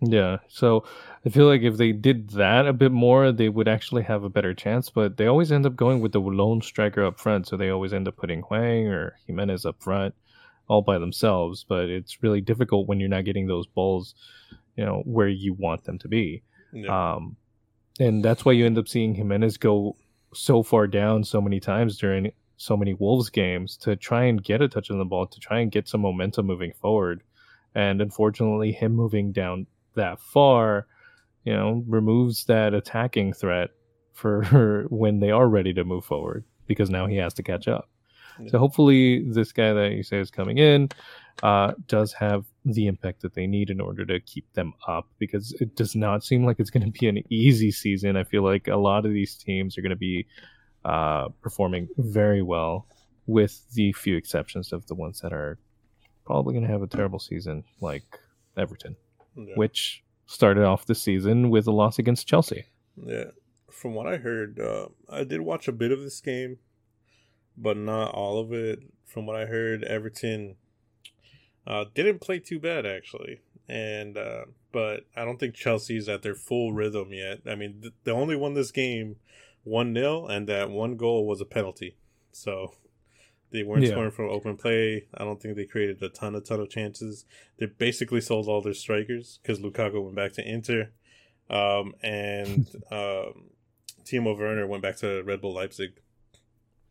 Yeah, so I feel like if they did that a bit more, they would actually have a better chance. But they always end up going with the lone striker up front, so they always end up putting Huang or Jimenez up front all by themselves, but it's really difficult when you're not getting those balls, where you want them to be. Yeah. And that's why you end up seeing Jimenez go so far down so many times during so many Wolves games to try and get a touch on the ball, to try and get some momentum moving forward. And unfortunately, him moving down that far, removes that attacking threat for when they are ready to move forward, because now he has to catch up. So hopefully this guy that you say is coming in does have the impact that they need in order to keep them up, because it does not seem like it's going to be an easy season. I feel like a lot of these teams are going to be performing very well, with the few exceptions of the ones that are probably going to have a terrible season, like Everton, which started off the season with a loss against Chelsea. Yeah, from what I heard, I did watch a bit of this game, but not all of it. From what I heard, Everton didn't play too bad, actually. And but I don't think Chelsea's at their full rhythm yet. I mean, they only won this game 1-0, and that one goal was a penalty. So they weren't scoring from open play. I don't think they created a ton of chances. They basically sold all their strikers, because Lukaku went back to Inter. And Timo Werner went back to Red Bull Leipzig,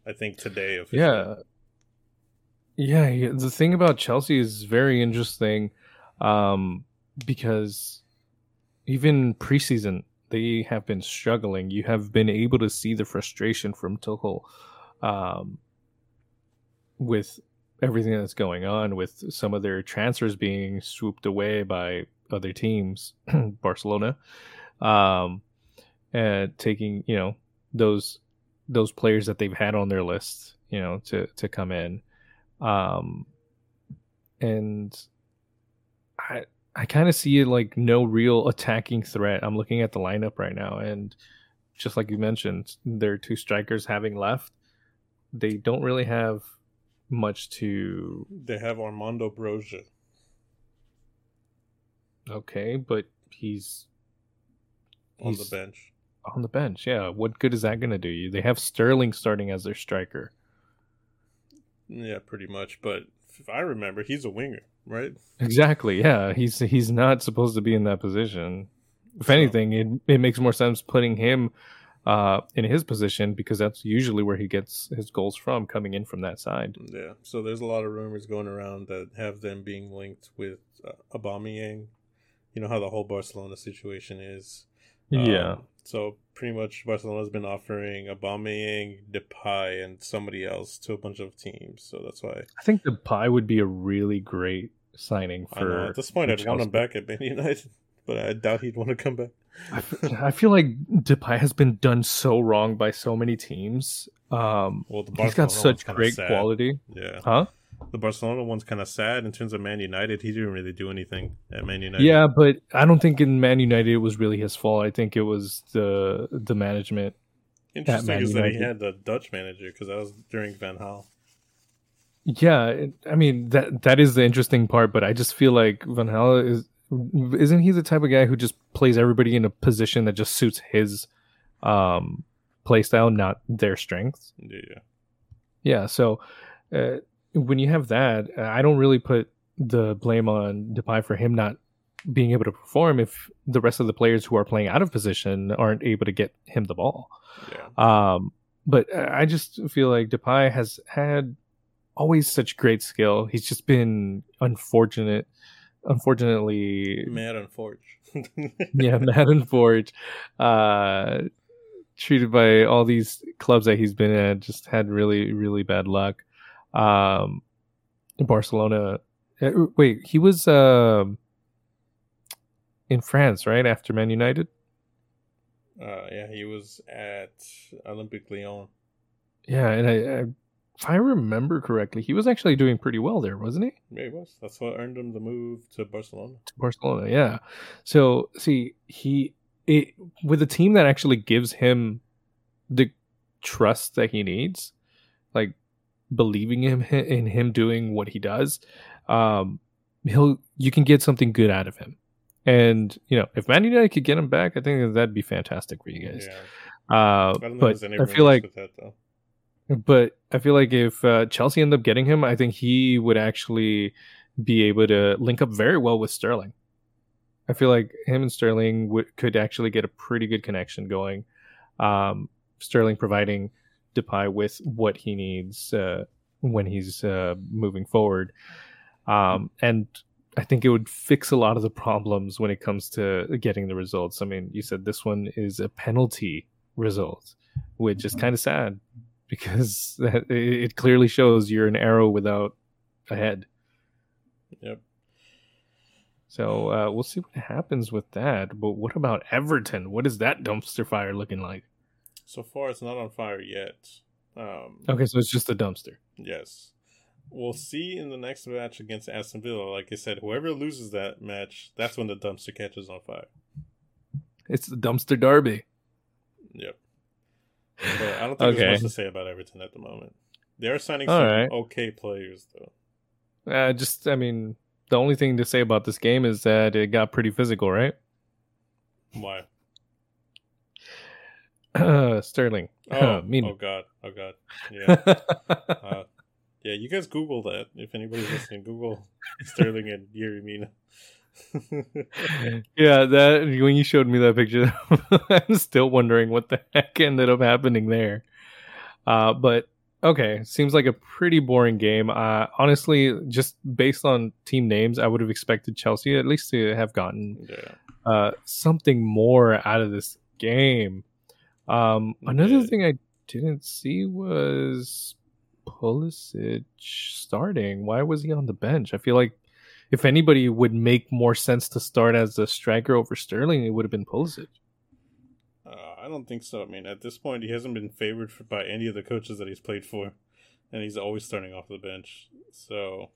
I think today. Officially. Yeah. Yeah, the thing about Chelsea is very interesting because even preseason, they have been struggling. You have been able to see the frustration from Tuchel with everything that's going on, with some of their transfers being swooped away by other teams, Barcelona, and taking, you know, those players that they've had on their list, you know, to come in. And I kind of see it like no real attacking threat. I'm looking at the lineup right now, and just like you mentioned, their two strikers having left, they don't really have much to... They have Armando Broja. Okay, but he's on the bench. On the bench, yeah. What good is that going to do you? They have Sterling starting as their striker. Yeah, pretty much. But if I remember, he's a winger, right? Exactly. Yeah, he's not supposed to be in that position. If anything, it makes more sense putting him in his position, because that's usually where he gets his goals from, coming in from that side. Yeah. So there's a lot of rumors going around that have them being linked with Aubameyang. You know how the whole Barcelona situation is. Yeah. So pretty much Barcelona's been offering Aubameyang, Depay, and somebody else to a bunch of teams. So that's why I think Depay would be a really great signing for. I know. At this point, I'd want him back at Man United, but I doubt he'd want to come back. I feel like Depay has been done so wrong by so many teams. Well, he's got such great quality. Yeah. Huh? The Barcelona one's kind of sad in terms of Man United. He didn't really do anything at Man United. Yeah, but I don't think in Man United it was really his fault. I think it was the management. Interesting is that he had the Dutch manager, because that was during Van Gaal. Yeah, I mean that is the interesting part. But I just feel like Van Gaal isn't he the type of guy who just plays everybody in a position that just suits his play style, not their strengths. Yeah. Yeah. So. When you have that, I don't really put the blame on Depay for him not being able to perform if the rest of the players who are playing out of position aren't able to get him the ball. Yeah. But I just feel like Depay has had always such great skill. He's just been unfortunately... Mad and Forge. Yeah, Mad and Forge. Treated by all these clubs that he's been at, just had really, really bad luck. Barcelona. Wait, he was in France, right, after Man United? Yeah, he was at Olympique Lyon. Yeah, and if I remember correctly, he was actually doing pretty well there, wasn't he? Yeah, he was. That's what earned him the move to Barcelona. To Barcelona, yeah. So, see, with a team that actually gives him the trust that he needs, like, believing in him doing what he does, you can get something good out of him. And you know, if Man United could get him back, I think that'd be fantastic for you guys. Yeah. I feel like if Chelsea end up getting him, I think he would actually be able to link up very well with Sterling. I feel like him and Sterling could actually get a pretty good connection going. Sterling providing Depay with what he needs when he's moving forward, and I think it would fix a lot of the problems when it comes to getting the results. I mean, you said this one is a penalty result, which is kind of sad because it clearly shows you're an arrow without a head. Yep. So we'll see what happens with that. But what about Everton? What is that dumpster fire looking like? So far, it's not on fire yet. Okay, so it's just a dumpster. Yes. We'll see in the next match against Aston Villa. Like I said, whoever loses that match, that's when the dumpster catches on fire. It's the dumpster derby. Yep. But I don't think there's much to say about Everton at the moment. They are signing okay players, though. The only thing to say about this game is that it got pretty physical, right? Why? Sterling. Oh god. Yeah. Yeah, you guys Google that. If anybody's listening, Google Sterling and Yerry Mina. Yeah, that when you showed me that picture, I'm still wondering what the heck ended up happening there. But Okay, seems like a pretty boring game. Honestly, just based on team names, I would have expected Chelsea at least to have gotten something more out of this game. Another thing I didn't see was Pulisic starting. Why was he on the bench? I feel like if anybody would make more sense to start as a striker over Sterling, it would have been Pulisic. I don't think so. I mean, at this point, he hasn't been favored by any of the coaches that he's played for, and he's always starting off the bench. So,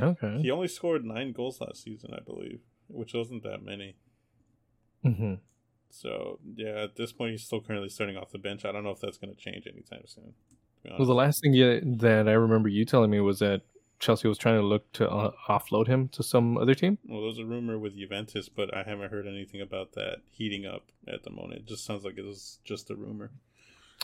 okay, he only scored 9 goals last season, I believe, which wasn't that many. Mm-hmm. So, yeah, at this point, he's still currently starting off the bench. I don't know if that's going to change anytime soon. Well, the last thing that I remember you telling me was that Chelsea was trying to look to offload him to some other team. Well, there's a rumor with Juventus, but I haven't heard anything about that heating up at the moment. It just sounds like it was just a rumor.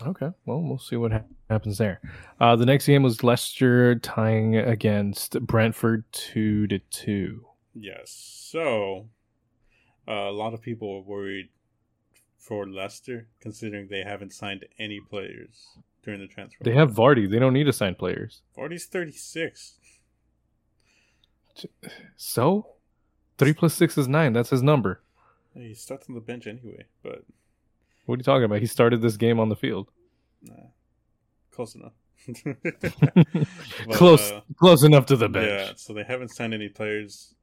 Okay, well, we'll see what happens there. The next game was Leicester tying against Brentford 2-2. Yes, so a lot of people were worried for Leicester, considering they haven't signed any players during the transfer. They have Vardy. They don't need to sign players. Vardy's 36. So? 3 plus 6 is 9. That's his number. He starts on the bench anyway, but... What are you talking about? He started this game on the field. Nah. Close enough. But, close enough to the bench. Yeah, so they haven't signed any players,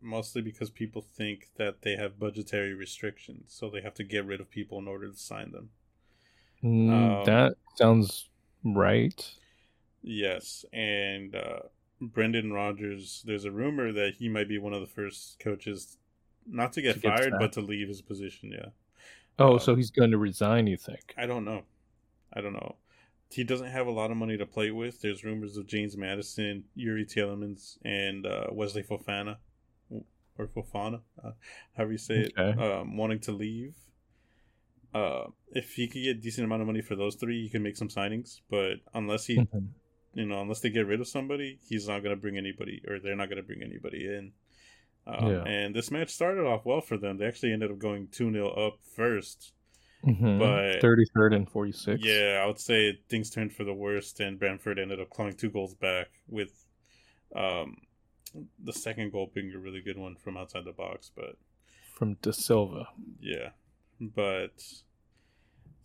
mostly because people think that they have budgetary restrictions, so they have to get rid of people in order to sign them. That sounds right. Yes, and Brendan Rodgers, there's a rumor that he might be one of the first coaches not to get fired, but to leave his position, yeah. Oh, so he's going to resign, you think? I don't know. He doesn't have a lot of money to play with. There's rumors of James Maddison, Yuri Tielemans, and Wesley Fofana, or Fofana, however you say it, wanting to leave. If he could get a decent amount of money for those three, he can make some signings. But unless they get rid of somebody, he's not going to bring anybody, or they're not going to bring anybody in. And this match started off well for them. They actually ended up going 2-0 up first. Mm-hmm. But 33rd and 46th. Yeah, I would say things turned for the worst, and Brentford ended up clawing 2 goals back with the second goal being a really good one from outside the box, but from Da Silva. Yeah. But,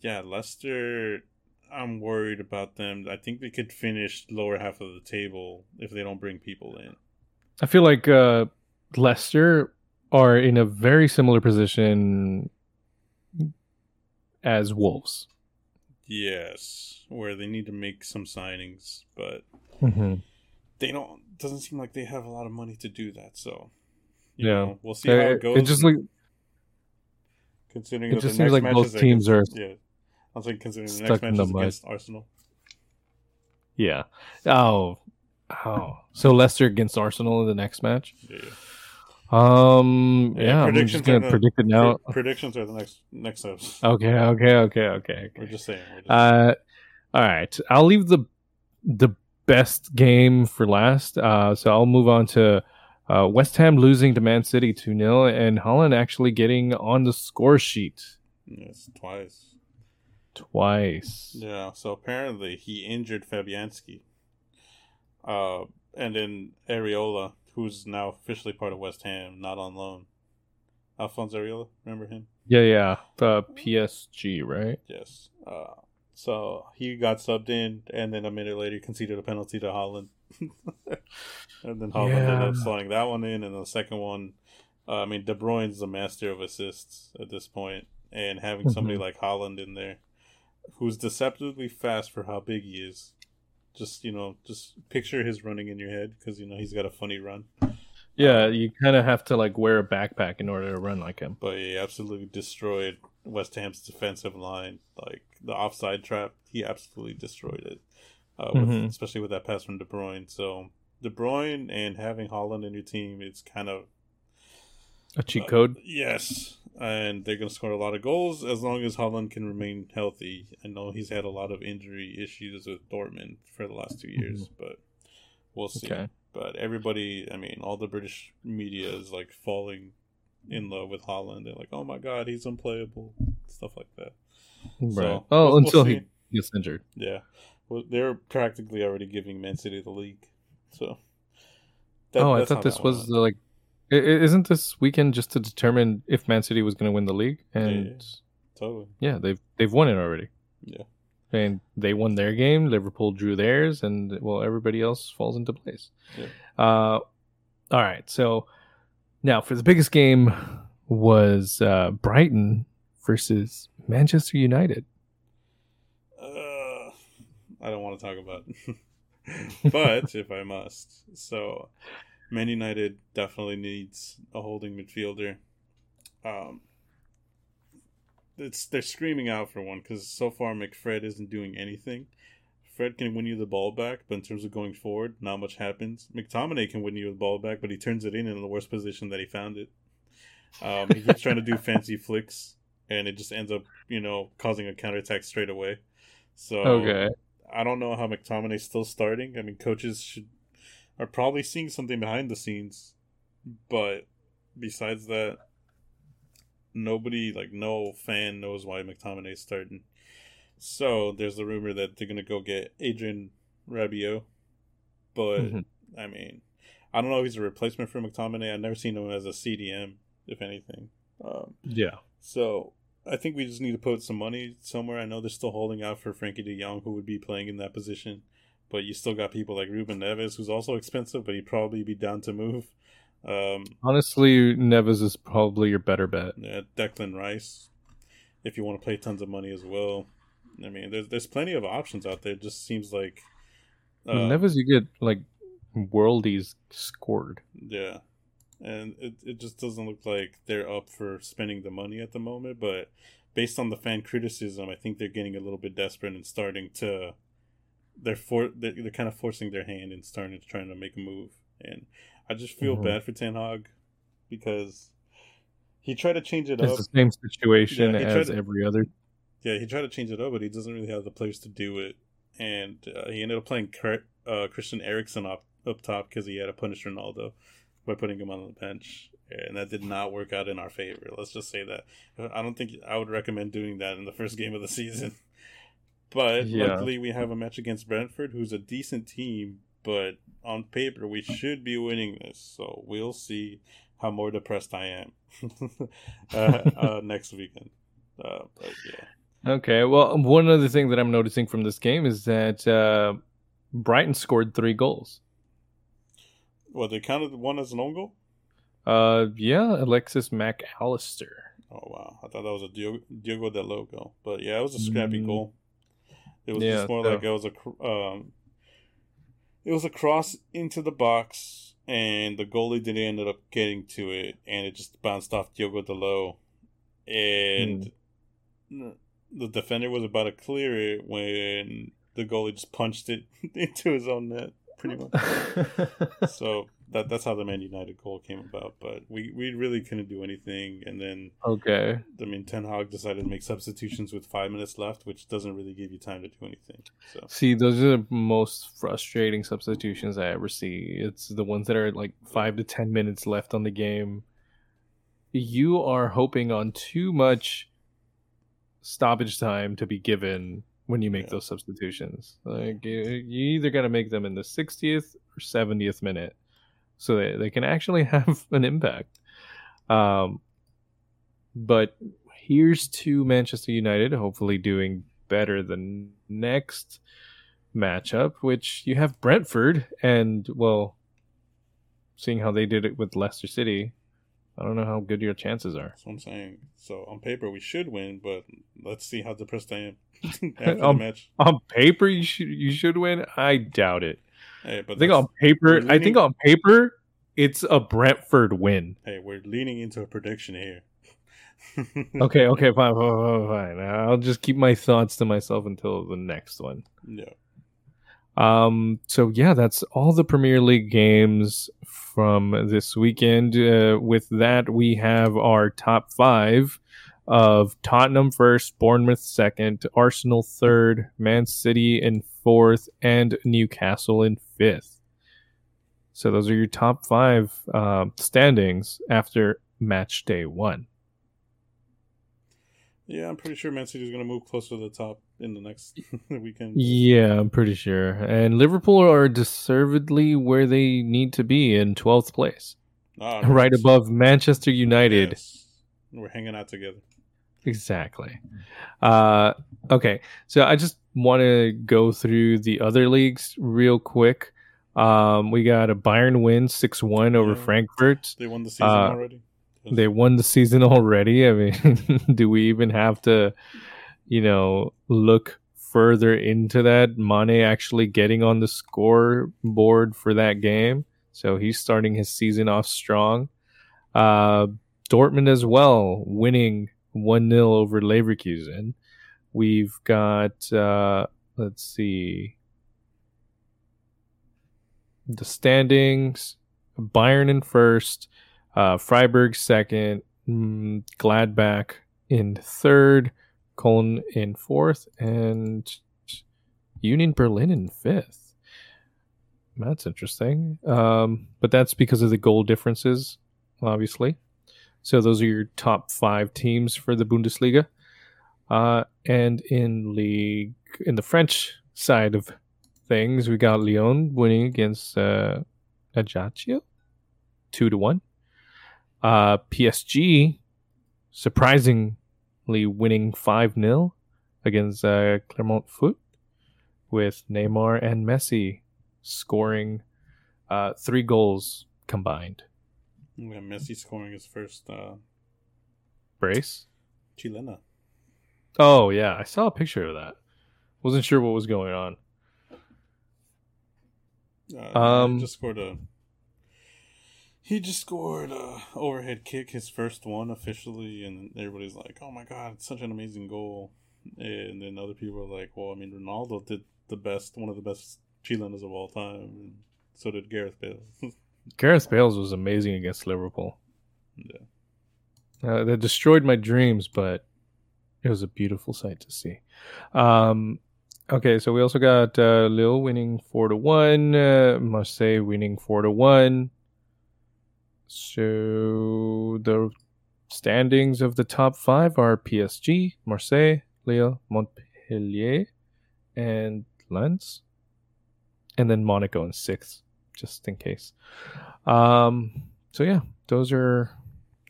yeah, Leicester, I'm worried about them. I think they could finish lower half of the table if they don't bring people in. I feel like Leicester are in a very similar position as Wolves. Yes, where they need to make some signings, but they don't. Doesn't seem like they have a lot of money to do that. So, you know, we'll see how it goes. It just like. Considering it just seems like both teams are considering the next match is against Arsenal. Yeah. Oh. So Leicester against Arsenal in the next match? Yeah. Yeah, I'm just going to predict it now. Predictions are the next episode. Okay. We're just saying. All right. I'll leave the best game for last. So I'll move on to West Ham losing to Man City 2-0, and Haaland actually getting on the score sheet. Yes, twice. Yeah, so apparently he injured Fabianski. And then Areola, who's now officially part of West Ham, not on loan. Alphonso Areola, remember him? Yeah. PSG, right? Yes. So he got subbed in, and then a minute later conceded a penalty to Haaland. And then Haaland ended up slotting that one in, and the second one, De Bruyne's the master of assists at this point, and having somebody like Haaland in there, who's deceptively fast for how big he is. Just picture his running in your head, because he's got a funny run. Yeah, you kind of have to wear a backpack in order to run like him. But he absolutely destroyed West Ham's defensive line, the offside trap. He absolutely destroyed it. Especially with that pass from De Bruyne. So, De Bruyne and having Haaland in your team, it's kind of a cheat code. Yes. And they're going to score a lot of goals as long as Haaland can remain healthy. I know he's had a lot of injury issues with Dortmund for the last 2 years, but we'll see. Okay. But everybody, all the British media is falling in love with Haaland. They're like, oh my God, he's unplayable. Stuff like that. Right. So, until he gets injured. Yeah. Well, they're practically already giving Man City the league. So. I thought this was like. Isn't this weekend just to determine if Man City was going to win the league? And yeah, totally. Yeah, they've won it already. Yeah. And they won their game. Liverpool drew theirs, and everybody else falls into place. Yeah. All right. So now for the biggest game was Brighton versus Manchester United. I don't want to talk about it, but if I must. So Man United definitely needs a holding midfielder. They're screaming out for one because so far McFred isn't doing anything. Fred can win you the ball back, but in terms of going forward, not much happens. McTominay can win you the ball back, but he turns it in the worst position that he found it. He keeps trying to do fancy flicks, and it just ends up, causing a counterattack straight away. So okay. I don't know how McTominay's still starting. I mean, coaches are probably seeing something behind the scenes, but besides that, nobody, no fan knows why McTominay's starting. So there's the rumor that they're going to go get Adrien Rabiot. But, I mean, I don't know if he's a replacement for McTominay. I've never seen him as a CDM, if anything. Yeah. So I think we just need to put some money somewhere. I know they're still holding out for Frankie de Jong, who would be playing in that position. But you still got people like Ruben Neves, who's also expensive, but he'd probably be down to move. Honestly, Neves is probably your better bet. Yeah, Declan Rice, if you want to play tons of money as well. I mean, there's plenty of options out there. It just seems like Neves, you get worldies scored. Yeah, and it just doesn't look like they're up for spending the money at the moment. But based on the fan criticism, I think they're getting a little bit desperate and starting to they're kind of forcing their hand and starting to trying to make a move. And I just feel bad for Ten Hag because he tried to change it up. It's the same situation as every other. Yeah, he tried to change it up, but he doesn't really have the players to do it. And he ended up playing Christian Eriksen up top because he had to punish Ronaldo by putting him on the bench. And that did not work out in our favor. Let's just say that. I don't think I would recommend doing that in the first game of the season. But luckily we have a match against Brentford, who's a decent team. But on paper, we should be winning this. So we'll see how more depressed I am next weekend. But yeah. Okay, well, one other thing that I'm noticing from this game is that Brighton scored 3 goals. Well, they counted one as an own goal? Yeah, Alexis McAllister. Oh, wow. I thought that was a Diogo Dalot goal. But, yeah, it was a scrappy goal. It was just more like it was a cross into the box, and the goalie didn't end up getting to it, and it just bounced off Diogo Dalot. And the defender was about to clear it when the goalie just punched it into his own net, pretty much. So that's how the Man United goal came about. But we really couldn't do anything. And then, Ten Hag decided to make substitutions with 5 minutes left, which doesn't really give you time to do anything. So see, those are the most frustrating substitutions I ever see. It's the ones that are 5 to 10 minutes left on the game. You are hoping on too much stoppage time to be given when you make those substitutions. You either got to make them in the 60th or 70th minute so that they can actually have an impact. But here's to Manchester United hopefully doing better the next matchup, which you have Brentford, and seeing how they did it with Leicester City, I don't know how good your chances are. That's what I'm saying. So, on paper, we should win, but let's see how depressed I am after the match. On paper, you should win? I doubt it. Hey, but I think on paper, it's a Brentford win. Hey, we're leaning into a prediction here. Okay, fine. I'll just keep my thoughts to myself until the next one. Yeah. So, yeah, that's all the Premier League games from this weekend. With that, we have our top 5 of Tottenham first, Bournemouth second, Arsenal third, Man City in fourth, and Newcastle in fifth. So those are your top 5 standings after match day 1. Yeah, I'm pretty sure Man City is going to move closer to the top in the next weekend. Yeah, I'm pretty sure. And Liverpool are deservedly where they need to be in 12th place. Right above Manchester United. Yes. We're hanging out together. Exactly. Okay, so I just want to go through the other leagues real quick. We got a Bayern win 6-1 over Frankfurt. They won the season already. They won the season already. I mean, do we even have to, you know, look further into that? Mane actually getting on the scoreboard for that game. So he's starting his season off strong. Dortmund as well, winning 1-0 over Leverkusen. We've got, let's see, the standings. Bayern in first. Freiburg second, Gladbach in third, Köln in fourth, and Union Berlin in fifth. That's interesting. But that's because of the goal differences, obviously. So those are your top five teams for the Bundesliga. And in the French side of things, we got Lyon winning against Ajaccio 2-1. PSG surprisingly winning 5-0 against Clermont Foot, with Neymar and Messi scoring 3 goals combined. Yeah, Messi scoring his first brace. Chilena. Oh yeah, I saw a picture of that. Wasn't sure what was going on. He just scored an overhead kick, his first one officially, and everybody's like, oh my God, it's such an amazing goal. And then other people are like, well, I mean, Ronaldo did one of the best chilenas of all time, and so did Gareth Bale. Gareth Bale's was amazing against Liverpool. Yeah. That destroyed my dreams, but it was a beautiful sight to see. Okay, so we also got Lille winning 4-1, Marseille winning 4-1. So the standings of the top five are PSG, Marseille, Lille, Montpellier, and Lens. And then Monaco in sixth, just in case. So yeah, those are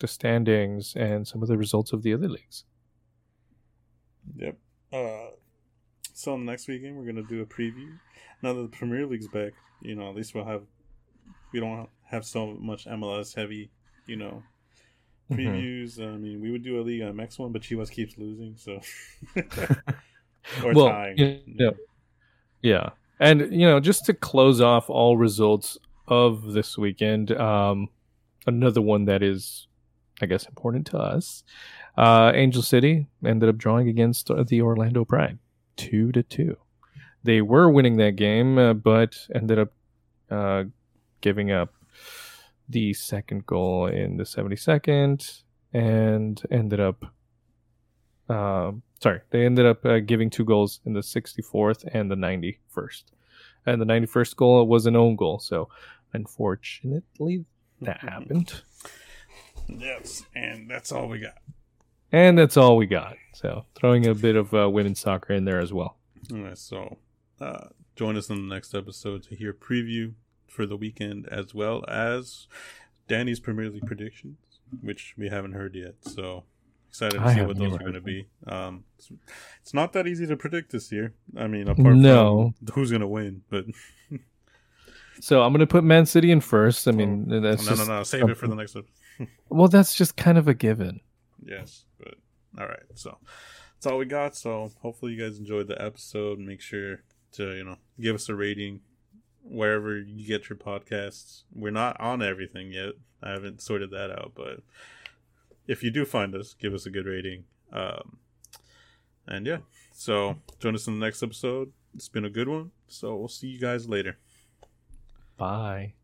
the standings and some of the results of the other leagues. Yep. So next weekend, we're going to do a preview. Now that the Premier League's back, you know, at least we don't have so much MLS heavy, you know, previews. Mm-hmm. I mean, we would do a Liga MX one, but Chivas keeps losing, so or well, tying. Yeah. And you know, just to close off all results of this weekend, another one that is, I guess, important to us. Angel City ended up drawing against the Orlando Pride 2-2. They were winning that game, but ended up giving up the second goal in the 72nd, and ended up giving 2 goals in the 64th and the 91st. And the 91st goal was an own goal, so unfortunately that happened. Yes, and that's all we got. So throwing a bit of women's soccer in there as well. All right, so join us in the next episode to hear preview for the weekend, as well as Danny's Premier League predictions, which we haven't heard yet. So excited to see what those are going to be. It's not that easy to predict this year. I mean, apart from who's going to win, but so I'm going to put Man City in first. I mean, no. Save it for the next episode. Well, that's just kind of a given. Yes, but all right. So that's all we got. So hopefully you guys enjoyed the episode. Make sure to give us a rating wherever you get your podcasts. We're not on everything yet. I haven't sorted that out, but if you do find us, give us a good rating. And yeah, so join us in the next episode. It's been a good one. So we'll see you guys later. Bye.